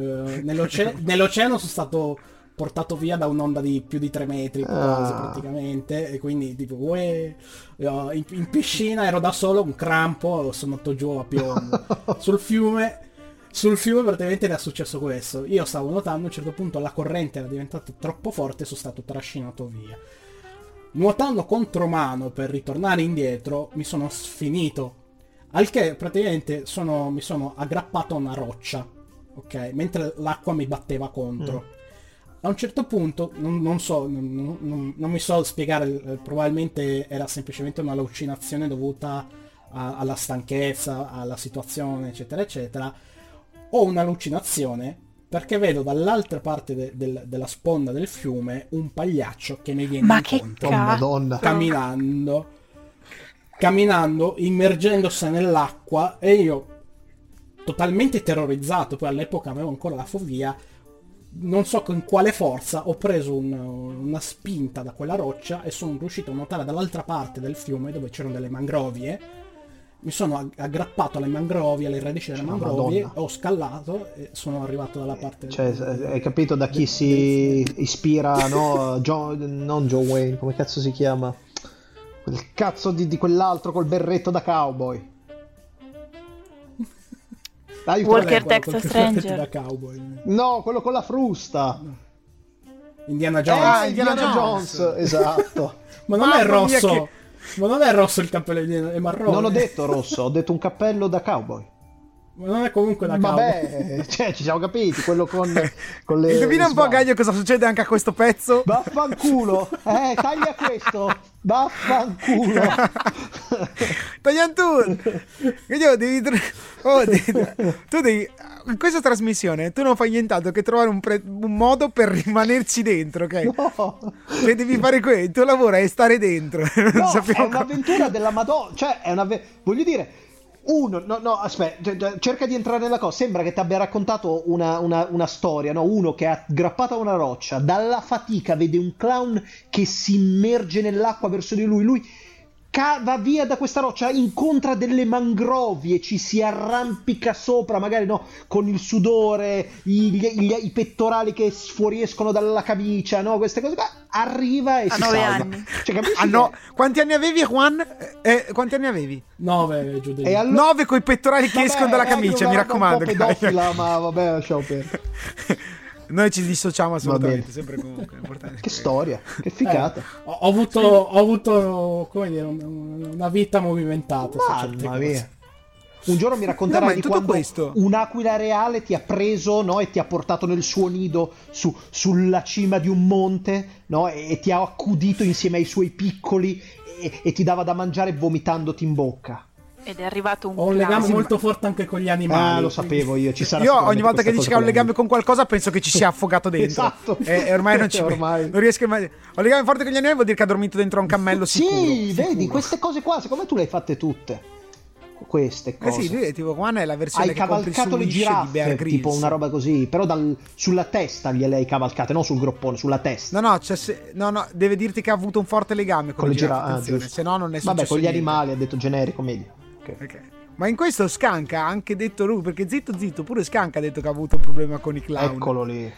nell'oceano sono stato... portato via da un'onda di più di 3 metri praticamente, e quindi tipo in piscina ero da solo, un crampo, sono andato giù a piombo. sul fiume praticamente era successo questo. Io stavo nuotando, a un certo punto la corrente era diventata troppo forte e sono stato trascinato via. Nuotando contro mano per ritornare indietro mi sono sfinito, al che praticamente mi sono aggrappato a una roccia, ok, mentre l'acqua mi batteva contro. A un certo punto, non mi so spiegare, probabilmente era semplicemente un'allucinazione dovuta alla stanchezza, alla situazione, eccetera, eccetera. Ho un'allucinazione perché vedo dall'altra parte della sponda del fiume un pagliaccio che mi viene incontro. Ma che camminando, immergendosi nell'acqua, e io, totalmente terrorizzato, poi all'epoca avevo ancora la fobia, non so con quale forza ho preso una spinta da quella roccia e sono riuscito a nuotare dall'altra parte del fiume dove c'erano delle mangrovie. Mi sono aggrappato alle mangrovie, alle radici delle mangrovie, ho scallato e sono arrivato dalla parte... Cioè, hai capito da chi si ispira, no? Non John Wayne, come cazzo si chiama? Quel cazzo di quell'altro col berretto da cowboy. Dai, Walker Texas Ranger da cowboy. No, quello con la frusta. Indiana Jones. Ah, Indiana Jones. Esatto. Ma non è rosso. Ma non è rosso il cappello, è marrone. Non ho detto rosso, ho detto un cappello da cowboy. Ma non è comunque da cowboy. Vabbè, cioè, ci siamo capiti, quello con le... Indovina un po', Gaglio, cosa succede anche a questo pezzo. Vaffanculo. Taglia questo. Vaffanculo. Tagliantur. Gaglio, devi... In questa trasmissione tu non fai nient'altro che trovare un modo per rimanerci dentro, ok? No. Che devi fare il tuo lavoro è stare dentro. No, è un'avventura della Madonna. Cioè, è una... voglio dire, uno... No, aspetta, cerca di entrare nella cosa. Sembra che ti abbia raccontato una storia, no? Uno che è aggrappato a una roccia, dalla fatica vede un clown che si immerge nell'acqua verso di lui. Lui va via da questa roccia, incontra delle mangrovie, ci si arrampica sopra, magari no, con il sudore, i pettorali che fuoriescono dalla camicia, no, queste cose qua, arriva e a si salva. Anni. Cioè, capisci? Quanti anni avevi, Juan? Quanti anni avevi? 9, giù di lì. 9 coi pettorali che escono dalla camicia, mi raccomando. Un po' pedofila, ma vabbè, lasciamo perdere. Noi ci dissociamo assolutamente, sempre comunque è importante. Che storia, che figata. Ho avuto come dire, una vita movimentata. Mamma mia. Un giorno mi racconterai di quando un'aquila reale ti ha preso, no, e ti ha portato nel suo nido sulla cima di un monte, no, e ti ha accudito insieme ai suoi piccoli e ti dava da mangiare vomitandoti in bocca. Ed è arrivato un legame molto forte anche con gli animali. Ah, lo sapevo io. Ci sarà io ogni volta che dici che ha un legame con qualcosa, penso che ci sia affogato dentro. Esatto. E ormai non ci non riesco mai. Ho un legame forte con gli animali, vuol dire che ha dormito dentro un cammello sicuro. Sì, vedi, queste cose qua, secondo me tu le hai fatte tutte. Queste cose. Sì, lui, tipo Juan è la versione hai che cavalcato le giraffe, tipo una roba così, però sulla testa gliele hai cavalcate, non sul groppone, sulla testa. No, cioè deve dirti che ha avuto un forte legame con le giraffe, se no non è successo. Vabbè, con gli animali ha detto generico meglio. Okay. Ma in questo Scanca ha anche detto lui, perché zitto pure Scanca ha detto che ha avuto un problema con i clown. Eccolo lì.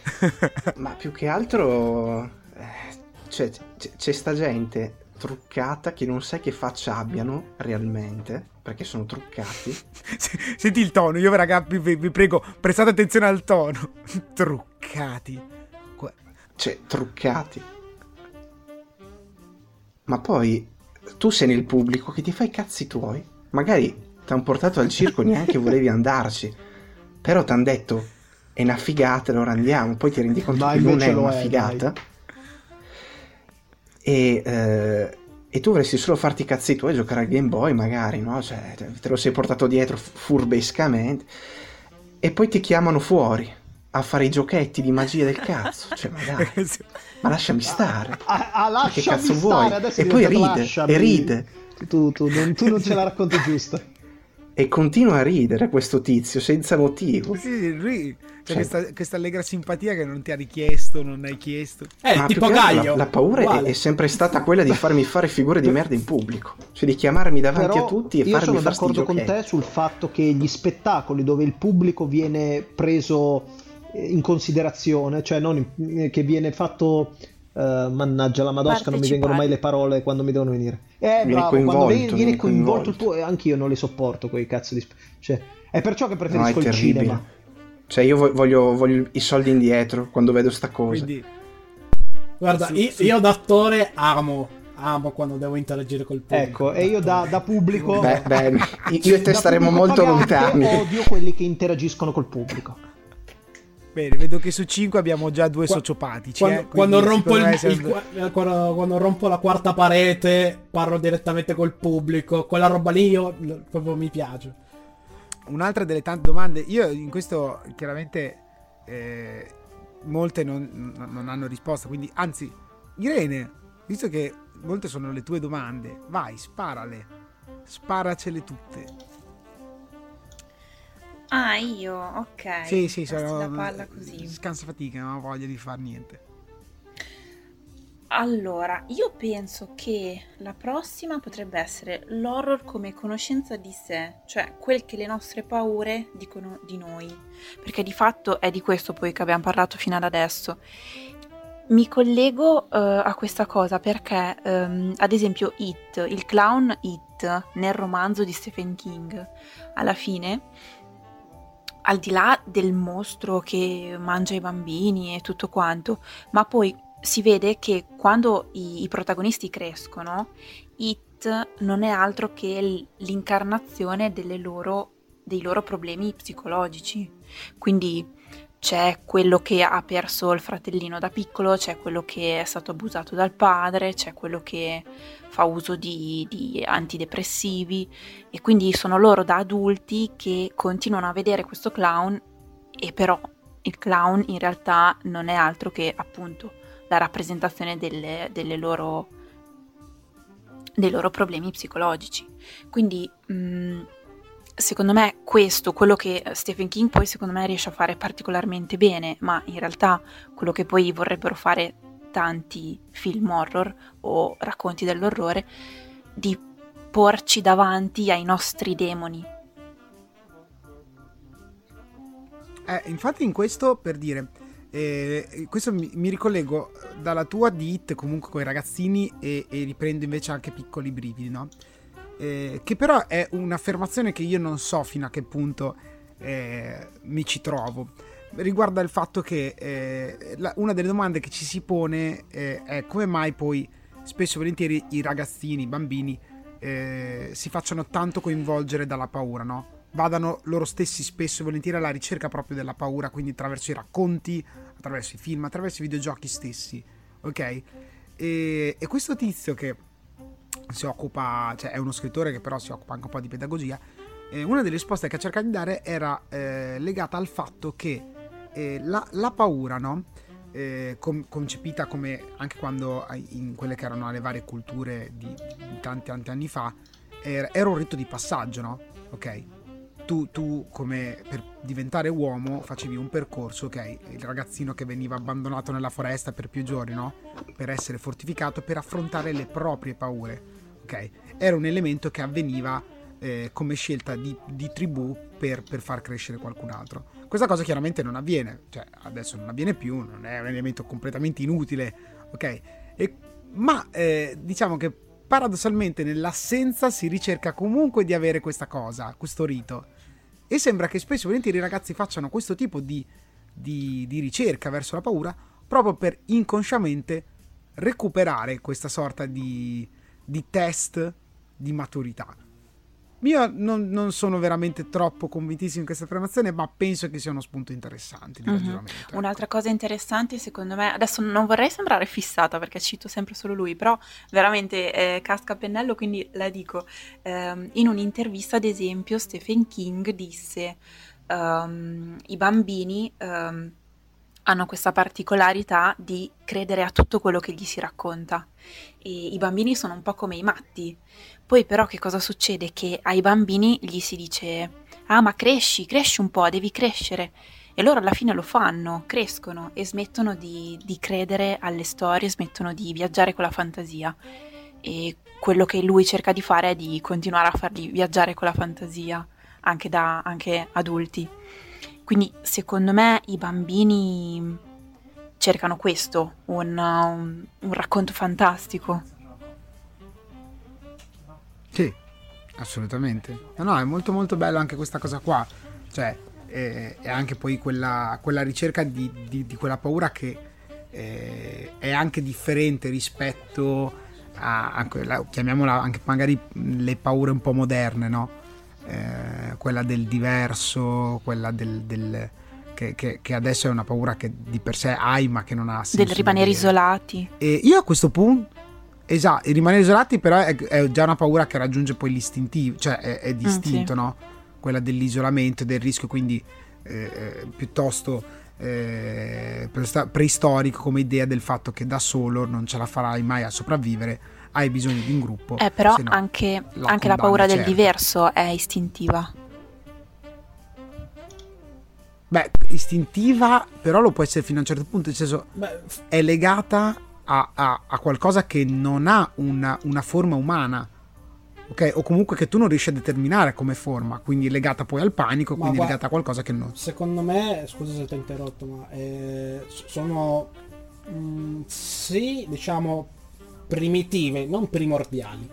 Ma più che altro cioè, c'è sta gente truccata che non sai che faccia abbiano realmente, perché sono truccati. Senti il tono, io raga vi prego, prestate attenzione al tono. Truccati. Cioè truccati. Ma poi tu sei nel pubblico che ti fai i cazzi tuoi. Magari t'han portato al circo, neanche volevi andarci, però t'han detto è una figata, allora andiamo, poi ti rendi conto che non è una figata e tu vorresti solo farti i cazzi tuoi e giocare al Game Boy magari, no? Cioè, te lo sei portato dietro furbescamente e poi ti chiamano fuori a fare i giochetti di magia del cazzo, cioè ma dai, ma lasciami stare, ma che cazzo vuoi? E poi ride. Tu non ce la racconti giusta. E continua a ridere questo tizio senza motivo. Sì, lui cioè questa allegra simpatia che non ti ha richiesto, non hai chiesto. Tipo Gaglio. La paura è sempre stata quella di farmi fare figure di merda in pubblico, cioè di chiamarmi davanti però a tutti e farmi fare io sono d'accordo con te sul fatto che gli spettacoli dove il pubblico viene preso in considerazione, cioè che viene fatto... mannaggia la madosca, non mi vengono mai le parole quando mi devono venire. Viene coinvolto il tuo, anch'io non le sopporto quei cazzo di cioè, è perciò che preferisco il cinema. Cioè io voglio i soldi indietro quando vedo sta cosa. Quindi... Guarda, sì, io da attore amo quando devo interagire col pubblico. Ecco, e io da pubblico io e te staremo molto lontani. Odio quelli che interagiscono col pubblico. Bene, vedo che su 5 abbiamo già 2 sociopatici. Quando rompo la quarta parete, parlo direttamente col pubblico. Quella roba lì io proprio mi piace. Un'altra delle tante domande, io in questo chiaramente molte non hanno risposta. Quindi, anzi, Irene, visto che molte sono le tue domande, vai, sparacele tutte. Ah, io? Ok. Sì, sono la palla così. Scansafatica, non ho voglia di far niente. Allora, io penso che la prossima potrebbe essere l'horror come conoscenza di sé, cioè quel che le nostre paure dicono di noi, perché di fatto è di questo poi che abbiamo parlato fino ad adesso. Mi collego a questa cosa perché, ad esempio, It, il clown It, nel romanzo di Stephen King, alla fine... al di là del mostro che mangia i bambini e tutto quanto, ma poi si vede che quando i protagonisti crescono, It non è altro che l'incarnazione dei loro problemi psicologici. Quindi c'è quello che ha perso il fratellino da piccolo, c'è quello che è stato abusato dal padre, c'è quello che fa uso di antidepressivi, e quindi sono loro da adulti che continuano a vedere questo clown, e però il clown in realtà non è altro che appunto la rappresentazione dei loro problemi psicologici. Quindi secondo me questo, quello che Stephen King poi secondo me riesce a fare particolarmente bene, ma in realtà quello che poi vorrebbero fare tanti film horror o racconti dell'orrore, di porci davanti ai nostri demoni. Infatti in questo, per dire, questo mi ricollego dalla tua di It comunque con i ragazzini, e riprendo invece anche Piccoli Brividi, no? Che però è un'affermazione che io non so fino a che punto mi ci trovo. Riguarda il fatto che una delle domande che ci si pone è come mai poi spesso e volentieri i ragazzini, i bambini si facciano tanto coinvolgere dalla paura, no? Vadano loro stessi spesso e volentieri alla ricerca proprio della paura, quindi attraverso i racconti, attraverso i film, attraverso i videogiochi stessi, ok? E questo tizio che si occupa, cioè è uno scrittore che però si occupa anche un po' di pedagogia, una delle risposte che ha cercato di dare era legata al fatto che la paura, no? Concepita come anche quando in quelle che erano le varie culture di tanti anni fa, era un rito di passaggio, no? Ok, tu come per diventare uomo facevi un percorso, ok, il ragazzino che veniva abbandonato nella foresta per più giorni, no? Per essere fortificato, per affrontare le proprie paure, ok? Era un elemento che avveniva come scelta di tribù per far crescere qualcun altro. Questa cosa chiaramente non avviene, cioè adesso non avviene più, non è un elemento completamente inutile, ok? Ma diciamo che paradossalmente nell'assenza si ricerca comunque di avere questa cosa, questo rito, e sembra che spesso e volentieri i ragazzi facciano questo tipo di ricerca verso la paura proprio per inconsciamente recuperare questa sorta di test di maturità. Io non sono veramente troppo convintissimo in questa affermazione, ma penso che sia uno spunto interessante di ragionamento. Ecco. Un'altra cosa interessante secondo me, adesso non vorrei sembrare fissata perché cito sempre solo lui, però veramente casca a pennello, quindi la dico. In un'intervista ad esempio Stephen King disse i bambini hanno questa particolarità di credere a tutto quello che gli si racconta, e i bambini sono un po' come i matti. Poi però che cosa succede? Che ai bambini gli si dice: ah, ma cresci un po', devi crescere, e loro alla fine lo fanno, crescono e smettono di credere alle storie, smettono di viaggiare con la fantasia, e quello che lui cerca di fare è di continuare a farli viaggiare con la fantasia anche adulti. Quindi secondo me i bambini cercano questo, un racconto fantastico. Sì, assolutamente. No, è molto molto bello anche questa cosa qua, cioè è anche poi quella ricerca di quella paura che è anche differente rispetto a quella, chiamiamola anche magari le paure un po' moderne, no? Quella del diverso, quella che adesso è una paura che di per sé hai ma che non ha senso, del rimanere isolati. E io a questo punto, esatto, il rimanere isolati però è già una paura che raggiunge poi l'istintivo, cioè è distinto, sì. No? Quella dell'isolamento, del rischio, quindi piuttosto preistorico come idea del fatto che da solo non ce la farai mai a sopravvivere, hai bisogno di un gruppo. Però se no, anche la paura del diverso è istintiva. Beh, istintiva però lo può essere fino a un certo punto, nel senso è legata a qualcosa che non ha una forma umana, ok? O comunque che tu non riesci a determinare come forma, quindi è legata poi al panico, ma quindi è legata a qualcosa che non... Secondo me, scusa se ti ho interrotto, ma sono sì, diciamo primitive, non primordiali.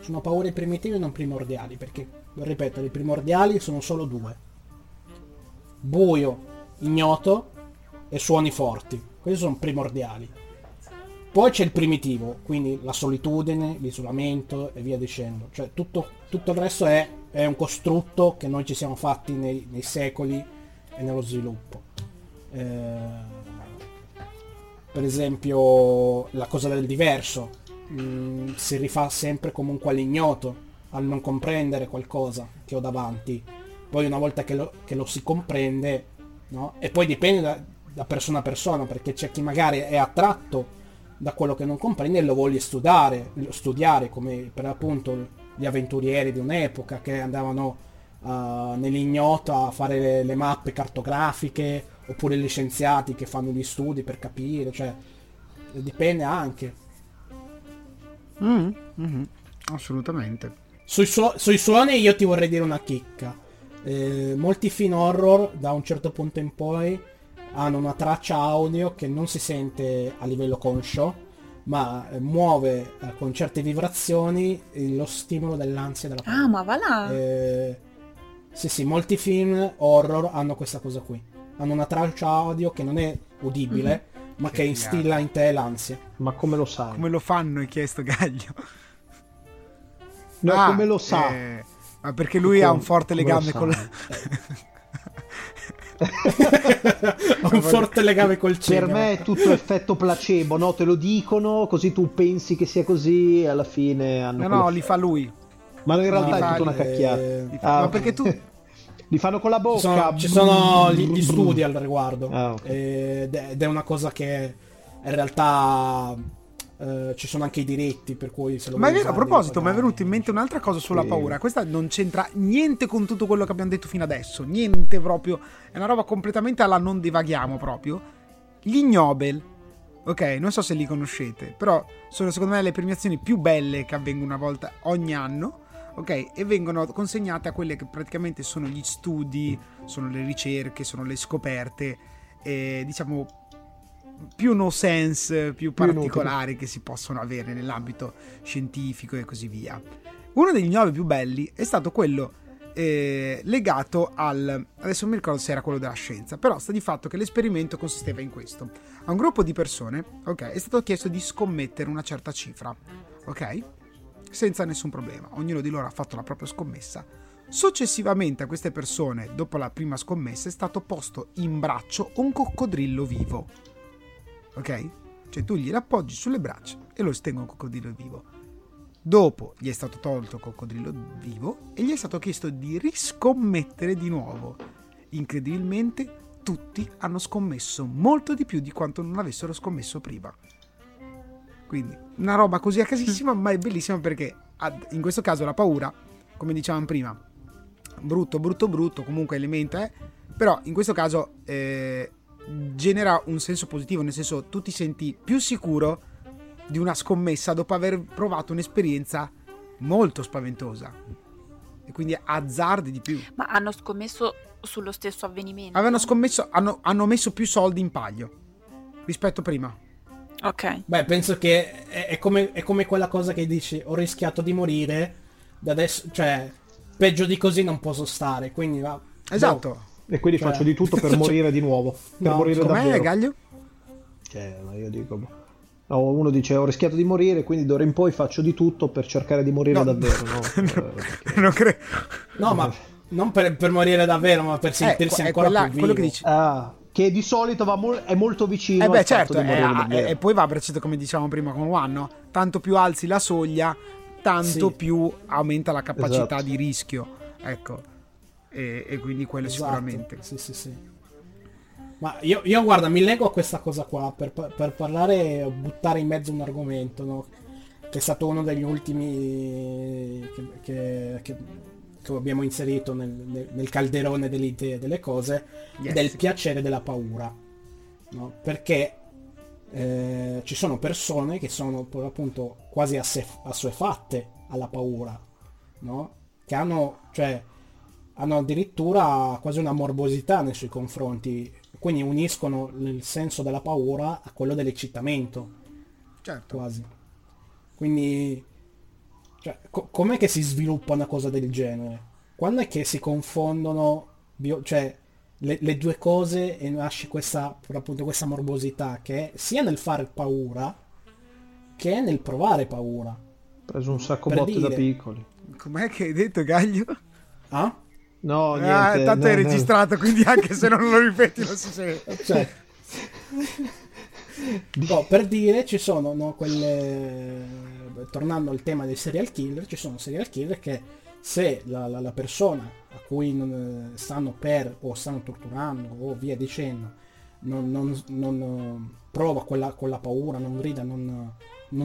Sono paure primitive e non primordiali, perché ripeto, le primordiali sono solo due, buio, ignoto e suoni forti. Questi sono primordiali. Poi c'è il primitivo, quindi la solitudine, l'isolamento e via dicendo. Cioè tutto il resto è un costrutto che noi ci siamo fatti nei secoli e nello sviluppo. Per esempio la cosa del diverso si rifà sempre comunque all'ignoto, al non comprendere qualcosa che ho davanti. Poi una volta che lo si comprende, no? E poi dipende da persona a persona, perché c'è chi magari è attratto da quello che non comprende e lo vuole studiare, come per appunto gli avventurieri di un'epoca che andavano nell'ignoto a fare le mappe cartografiche, oppure gli scienziati che fanno gli studi per capire. Cioè dipende anche. Assolutamente. Sui suoni io ti vorrei dire una chicca. Molti film horror da un certo punto in poi hanno una traccia audio che non si sente a livello conscio, ma muove con certe vibrazioni lo stimolo dell'ansia, della paura. Ah, ma va là! Sì, molti film horror hanno questa cosa qui. Hanno una traccia audio che non è udibile, ma che instilla in te l'ansia. Ma come lo sai? Come lo fanno? Hai chiesto, Gaglio. No, come lo sa? Ma perché lui ha un forte legame con la... ha un forte legame col cinema. Per me è tutto effetto placebo, no? Te lo dicono, così tu pensi che sia così, alla fine hanno... No, li fa lui. Ma in realtà è tutta una cacchiata. Ma perché tu... li fanno con la bocca. Ci sono gli studi al riguardo. Ed è una cosa che in realtà... ci sono anche i diritti, per cui se lo... Ma a proposito, mi è venuto in mente un'altra cosa sulla paura. Questa non c'entra niente con tutto quello che abbiamo detto fino adesso, niente proprio, è una roba completamente alla non divaghiamo proprio. Gli Ig Nobel, ok, non so se li conoscete, però sono secondo me le premiazioni più belle che avvengono una volta ogni anno, ok, e vengono consegnate a quelle che praticamente sono gli studi, sono le ricerche, sono le scoperte, diciamo più no sense, più particolari che si possono avere nell'ambito scientifico e così via. Uno degli nove più belli è stato quello legato al... adesso non mi ricordo se era quello della scienza, però sta di fatto che l'esperimento consisteva in questo: a un gruppo di persone, ok, è stato chiesto di scommettere una certa cifra, ok, senza nessun problema, ognuno di loro ha fatto la propria scommessa. Successivamente a queste persone, dopo la prima scommessa, è stato posto in braccio un coccodrillo vivo. Ok? Cioè tu gli appoggi sulle braccia e lo stengo un coccodrillo vivo. Dopo gli è stato tolto il coccodrillo vivo e gli è stato chiesto di riscommettere di nuovo. Incredibilmente tutti hanno scommesso molto di più di quanto non avessero scommesso prima. Quindi una roba così a casissima, ma è bellissima, perché in questo caso la paura, come dicevamo prima, brutto, comunque elemento è, però in questo caso genera un senso positivo, nel senso tu ti senti più sicuro di una scommessa dopo aver provato un'esperienza molto spaventosa, e quindi azzardi di più. Ma hanno scommesso sullo stesso avvenimento? Avevano scommesso, hanno messo più soldi in palio rispetto prima. Ok. Beh, penso che è come quella cosa che dici: ho rischiato di morire, da adesso, cioè peggio di così non posso stare, quindi va. Esatto. No. E quindi faccio di tutto per morire di nuovo. Per morire davvero. Gaglio? Ma io dico... No, uno dice ho rischiato di morire, quindi d'ora in poi faccio di tutto per cercare di morire davvero. No, ma non per morire davvero, ma per sentirsi ancora più vivo. Quello che dici. Che di solito è molto vicino al certo, fatto di morire davvero. E poi va a braccetto, come dicevamo prima con Juan, no? Tanto più alzi la soglia, tanto più aumenta la capacità di rischio. Ecco. E quindi quello sicuramente sì. Ma io guarda, mi leggo a questa cosa qua per parlare, buttare in mezzo un argomento, no? Che è stato uno degli ultimi che abbiamo inserito nel calderone delle idee, delle cose, del piacere della paura, no? Perché ci sono persone che sono per appunto quasi assuefatte alla paura, no? Che hanno addirittura quasi una morbosità nei suoi confronti, quindi uniscono il senso della paura a quello dell'eccitamento. Certo. Quasi. Quindi, cioè, com'è che si sviluppa una cosa del genere? Quando è che si confondono le due cose e nasce questa, per appunto, questa morbosità che è sia nel fare paura che nel provare paura. Ho preso un sacco botte da piccoli. Com'è che hai detto, Gaglio? Ah? No, niente. Tanto no, è registrato, no. Quindi anche se non lo ripeti non si sente. Cioè, no, per dire, ci sono, no, quelle... Tornando al tema dei serial killer, ci sono serial killer che se la persona a cui non stanno per o stanno torturando o via dicendo non prova quella paura, non grida, non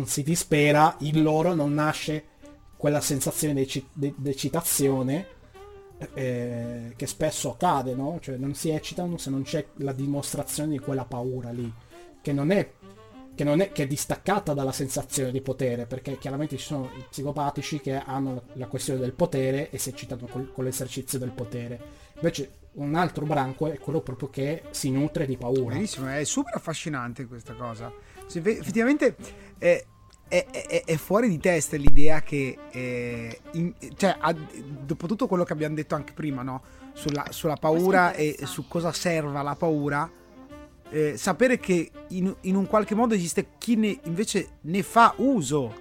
si dispera, in loro non nasce quella sensazione di eccitazione che spesso accade, no? Cioè non si eccitano se non c'è la dimostrazione di quella paura lì, che è distaccata dalla sensazione di potere, perché chiaramente ci sono i psicopatici che hanno la questione del potere e si eccitano con l'esercizio del potere. Invece un altro branco è quello proprio che si nutre di paura. Benissimo, è super affascinante questa cosa. Cioè, effettivamente è fuori di testa l'idea che dopo tutto quello che abbiamo detto anche prima, no? Sulla paura e su cosa serva la paura. Sapere che in un qualche modo esiste chi invece ne fa uso,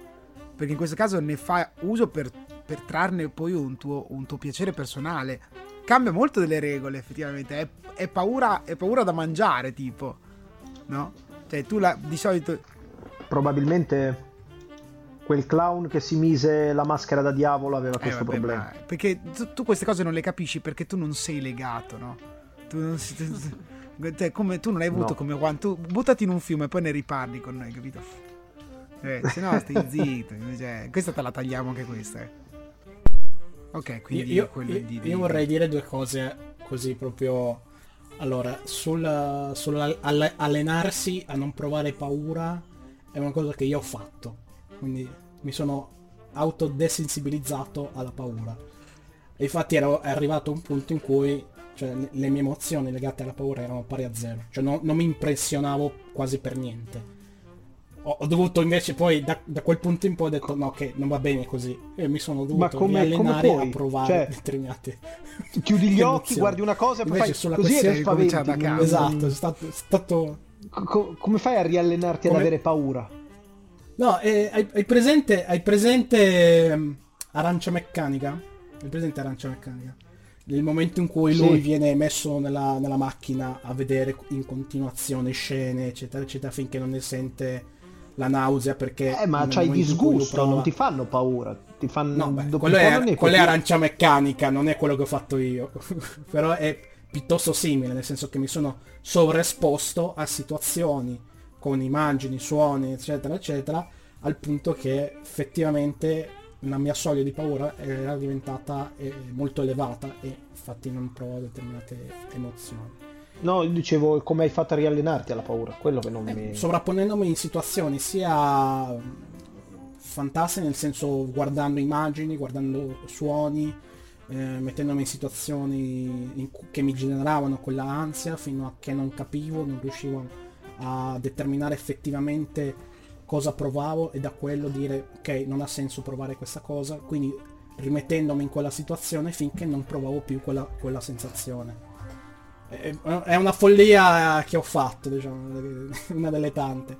perché in questo caso ne fa uso per trarne poi un tuo piacere personale, cambia molto delle regole effettivamente, è paura da mangiare, tipo, no? Cioè tu di solito probabilmente quel clown che si mise la maschera da diavolo aveva questo problema, perché tu queste cose non le capisci perché tu non sei legato, no? Cioè, come tu non hai avuto, no, come Juan, tu buttati in un fiume e poi ne riparli con noi, capito? Se no stai zitto. Cioè, questa te la tagliamo anche questa. Ok, quindi io vorrei dire due cose così proprio. Allora, allenarsi a non provare paura è una cosa che io ho fatto, quindi mi sono autodesensibilizzato alla paura. E infatti è arrivato un punto in cui, cioè, le mie emozioni legate alla paura erano pari a zero, cioè non mi impressionavo quasi per niente. Ho dovuto invece poi da quel punto in poi ho detto no, che non va bene così, e mi sono dovuto allenare a provare, cioè, determinate chiudi gli occhi, guardi una cosa e poi invece fai così e spaventi, esatto, è stato... Come fai a riallenarti ad avere paura? No, hai presente Arancia Meccanica? Hai presente Arancia Meccanica? Nel momento in cui lui viene messo nella macchina a vedere in continuazione scene eccetera eccetera finché non ne sente la nausea, perché ma c'hai disgusto, prova... non ti fanno paura, ti fanno quello è Arancia Meccanica, non è quello che ho fatto io però è piuttosto simile, nel senso che mi sono sovraesposto a situazioni con immagini, suoni eccetera eccetera, al punto che effettivamente la mia soglia di paura era diventata molto elevata e infatti non provo determinate emozioni. No, dicevo, come hai fatto a riallenarti alla paura? Quello che non mi... Sovrapponendomi in situazioni sia fantastiche, nel senso guardando immagini, guardando suoni, mettendomi in situazioni che mi generavano quella ansia fino a che non capivo, non riuscivo a determinare effettivamente cosa provavo, e da quello dire ok, non ha senso provare questa cosa, quindi rimettendomi in quella situazione finché non provavo più quella sensazione. È una follia che ho fatto, diciamo, una delle tante.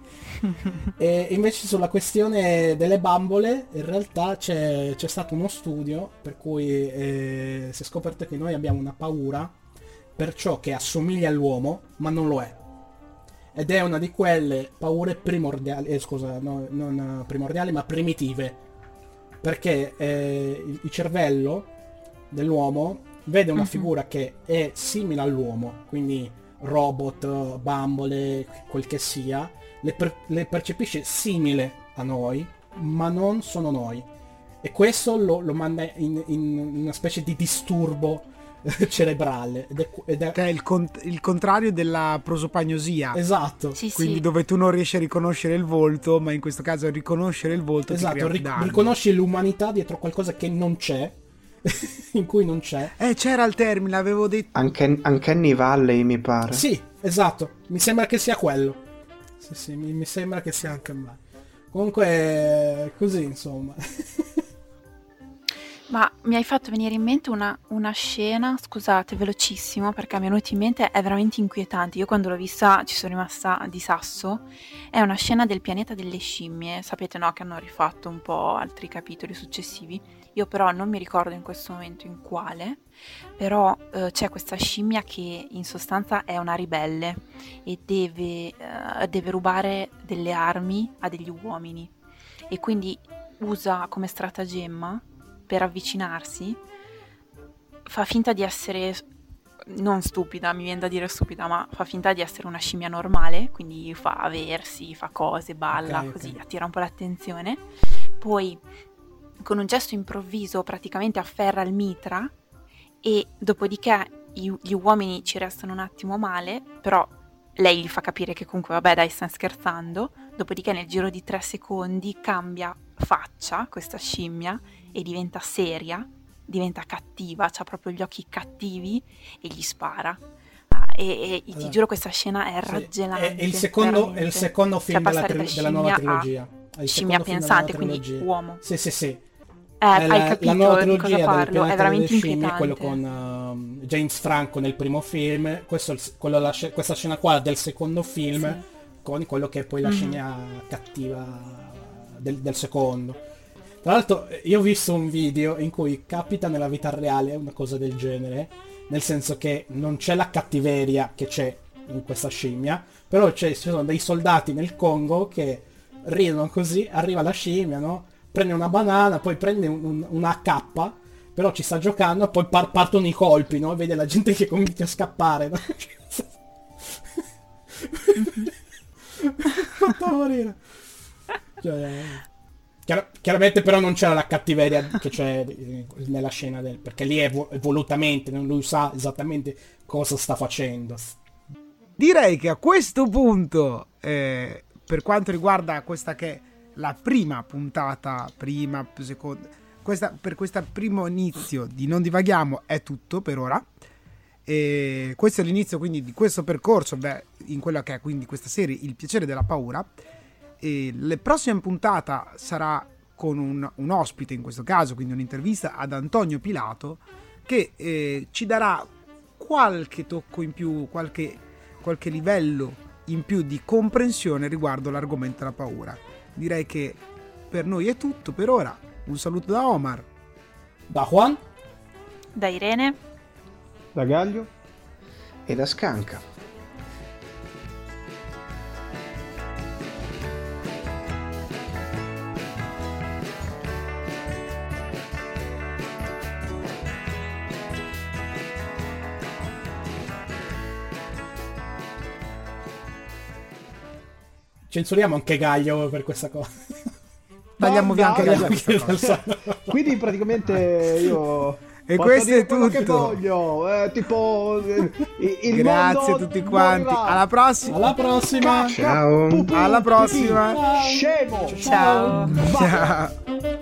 E invece sulla questione delle bambole, in realtà c'è stato uno studio per cui si è scoperto che noi abbiamo una paura per ciò che assomiglia all'uomo ma non lo è. Ed è una di quelle paure primordiali, non primordiali ma primitive, perché il cervello dell'uomo vede una figura che è simile all'uomo, quindi robot, bambole, quel che sia, le percepisce simile a noi ma non sono noi, e questo lo manda in una specie di disturbo cerebrale ed è il contrario della prosopagnosia, esatto, sì, quindi sì, dove tu non riesci a riconoscere il volto, ma in questo caso riconoscere il volto, esatto, ti crea danno. Riconosci l'umanità dietro qualcosa che non c'è in cui non c'è, c'era il termine, l'avevo detto anche nei Valley, mi pare, sì, esatto, mi sembra che sia quello, sì, mi sembra che sia anche me, comunque così, insomma Ma mi hai fatto venire in mente una scena, scusate, velocissimo, perché mi è venuta in mente, è veramente inquietante. Io quando l'ho vista ci sono rimasta di sasso. È una scena del Pianeta delle Scimmie. Sapete, no, che hanno rifatto un po' altri capitoli successivi. Io però non mi ricordo in questo momento in quale, però c'è questa scimmia che in sostanza è una ribelle e deve rubare delle armi a degli uomini. E quindi usa come stratagemma per avvicinarsi, fa finta di essere non stupida, mi viene da dire stupida, ma fa finta di essere una scimmia normale, quindi fa versi, fa cose, balla, okay, così okay, attira un po' l'attenzione. Poi con un gesto improvviso praticamente afferra il mitra e dopodiché gli uomini ci restano un attimo male, però lei gli fa capire che comunque vabbè dai, stanno scherzando. Dopodiché nel giro di 3 secondi cambia faccia questa scimmia e diventa seria, diventa cattiva, c'ha proprio gli occhi cattivi e gli spara. Allora, ti giuro, questa scena è raggelante. È il secondo film della nuova trilogia. Scimmia pensante, quindi uomo. Sì. Hai capito la nuova trilogia di cosa parlo? È veramente inquietante. Quello con James Franco nel primo film, questa scena qua del secondo film, sì, con quello che è poi la scena cattiva del secondo. Tra l'altro io ho visto un video in cui capita nella vita reale una cosa del genere, nel senso che non c'è la cattiveria che c'è in questa scimmia, però ci sono dei soldati nel Congo che ridono così, arriva la scimmia, no? Prende una banana, poi prende un AK, però ci sta giocando e poi partono i colpi, no? Vede la gente che comincia a scappare, no? Fatto morire. Cioè... Chiaramente però non c'era la cattiveria che c'è nella scena perché lì è volutamente, non lui sa esattamente cosa sta facendo. Direi che a questo punto, per quanto riguarda questa che è la prima puntata, seconda, per questo primo inizio di Non Divaghiamo è tutto per ora. E questo è l'inizio quindi di questo percorso, in quella che è quindi questa serie Il Piacere della Paura. E la prossima puntata sarà con un ospite, in questo caso, quindi un'intervista ad Antonio Pilato, che ci darà qualche tocco in più, qualche livello in più di comprensione riguardo l'argomento della paura. Direi che per noi è tutto per ora. Un saluto da Omar, da Juan, da Irene, da Gaglio e da Scanca. Censuriamo anche Gaglio per questa cosa. Tagliamo via anche Gaglio. Quindi praticamente io... E questo è tutto. Che voglio. Il grazie a tuti quanti. Alla prossima. Ciao. Alla prossima. Scemo. Ciao.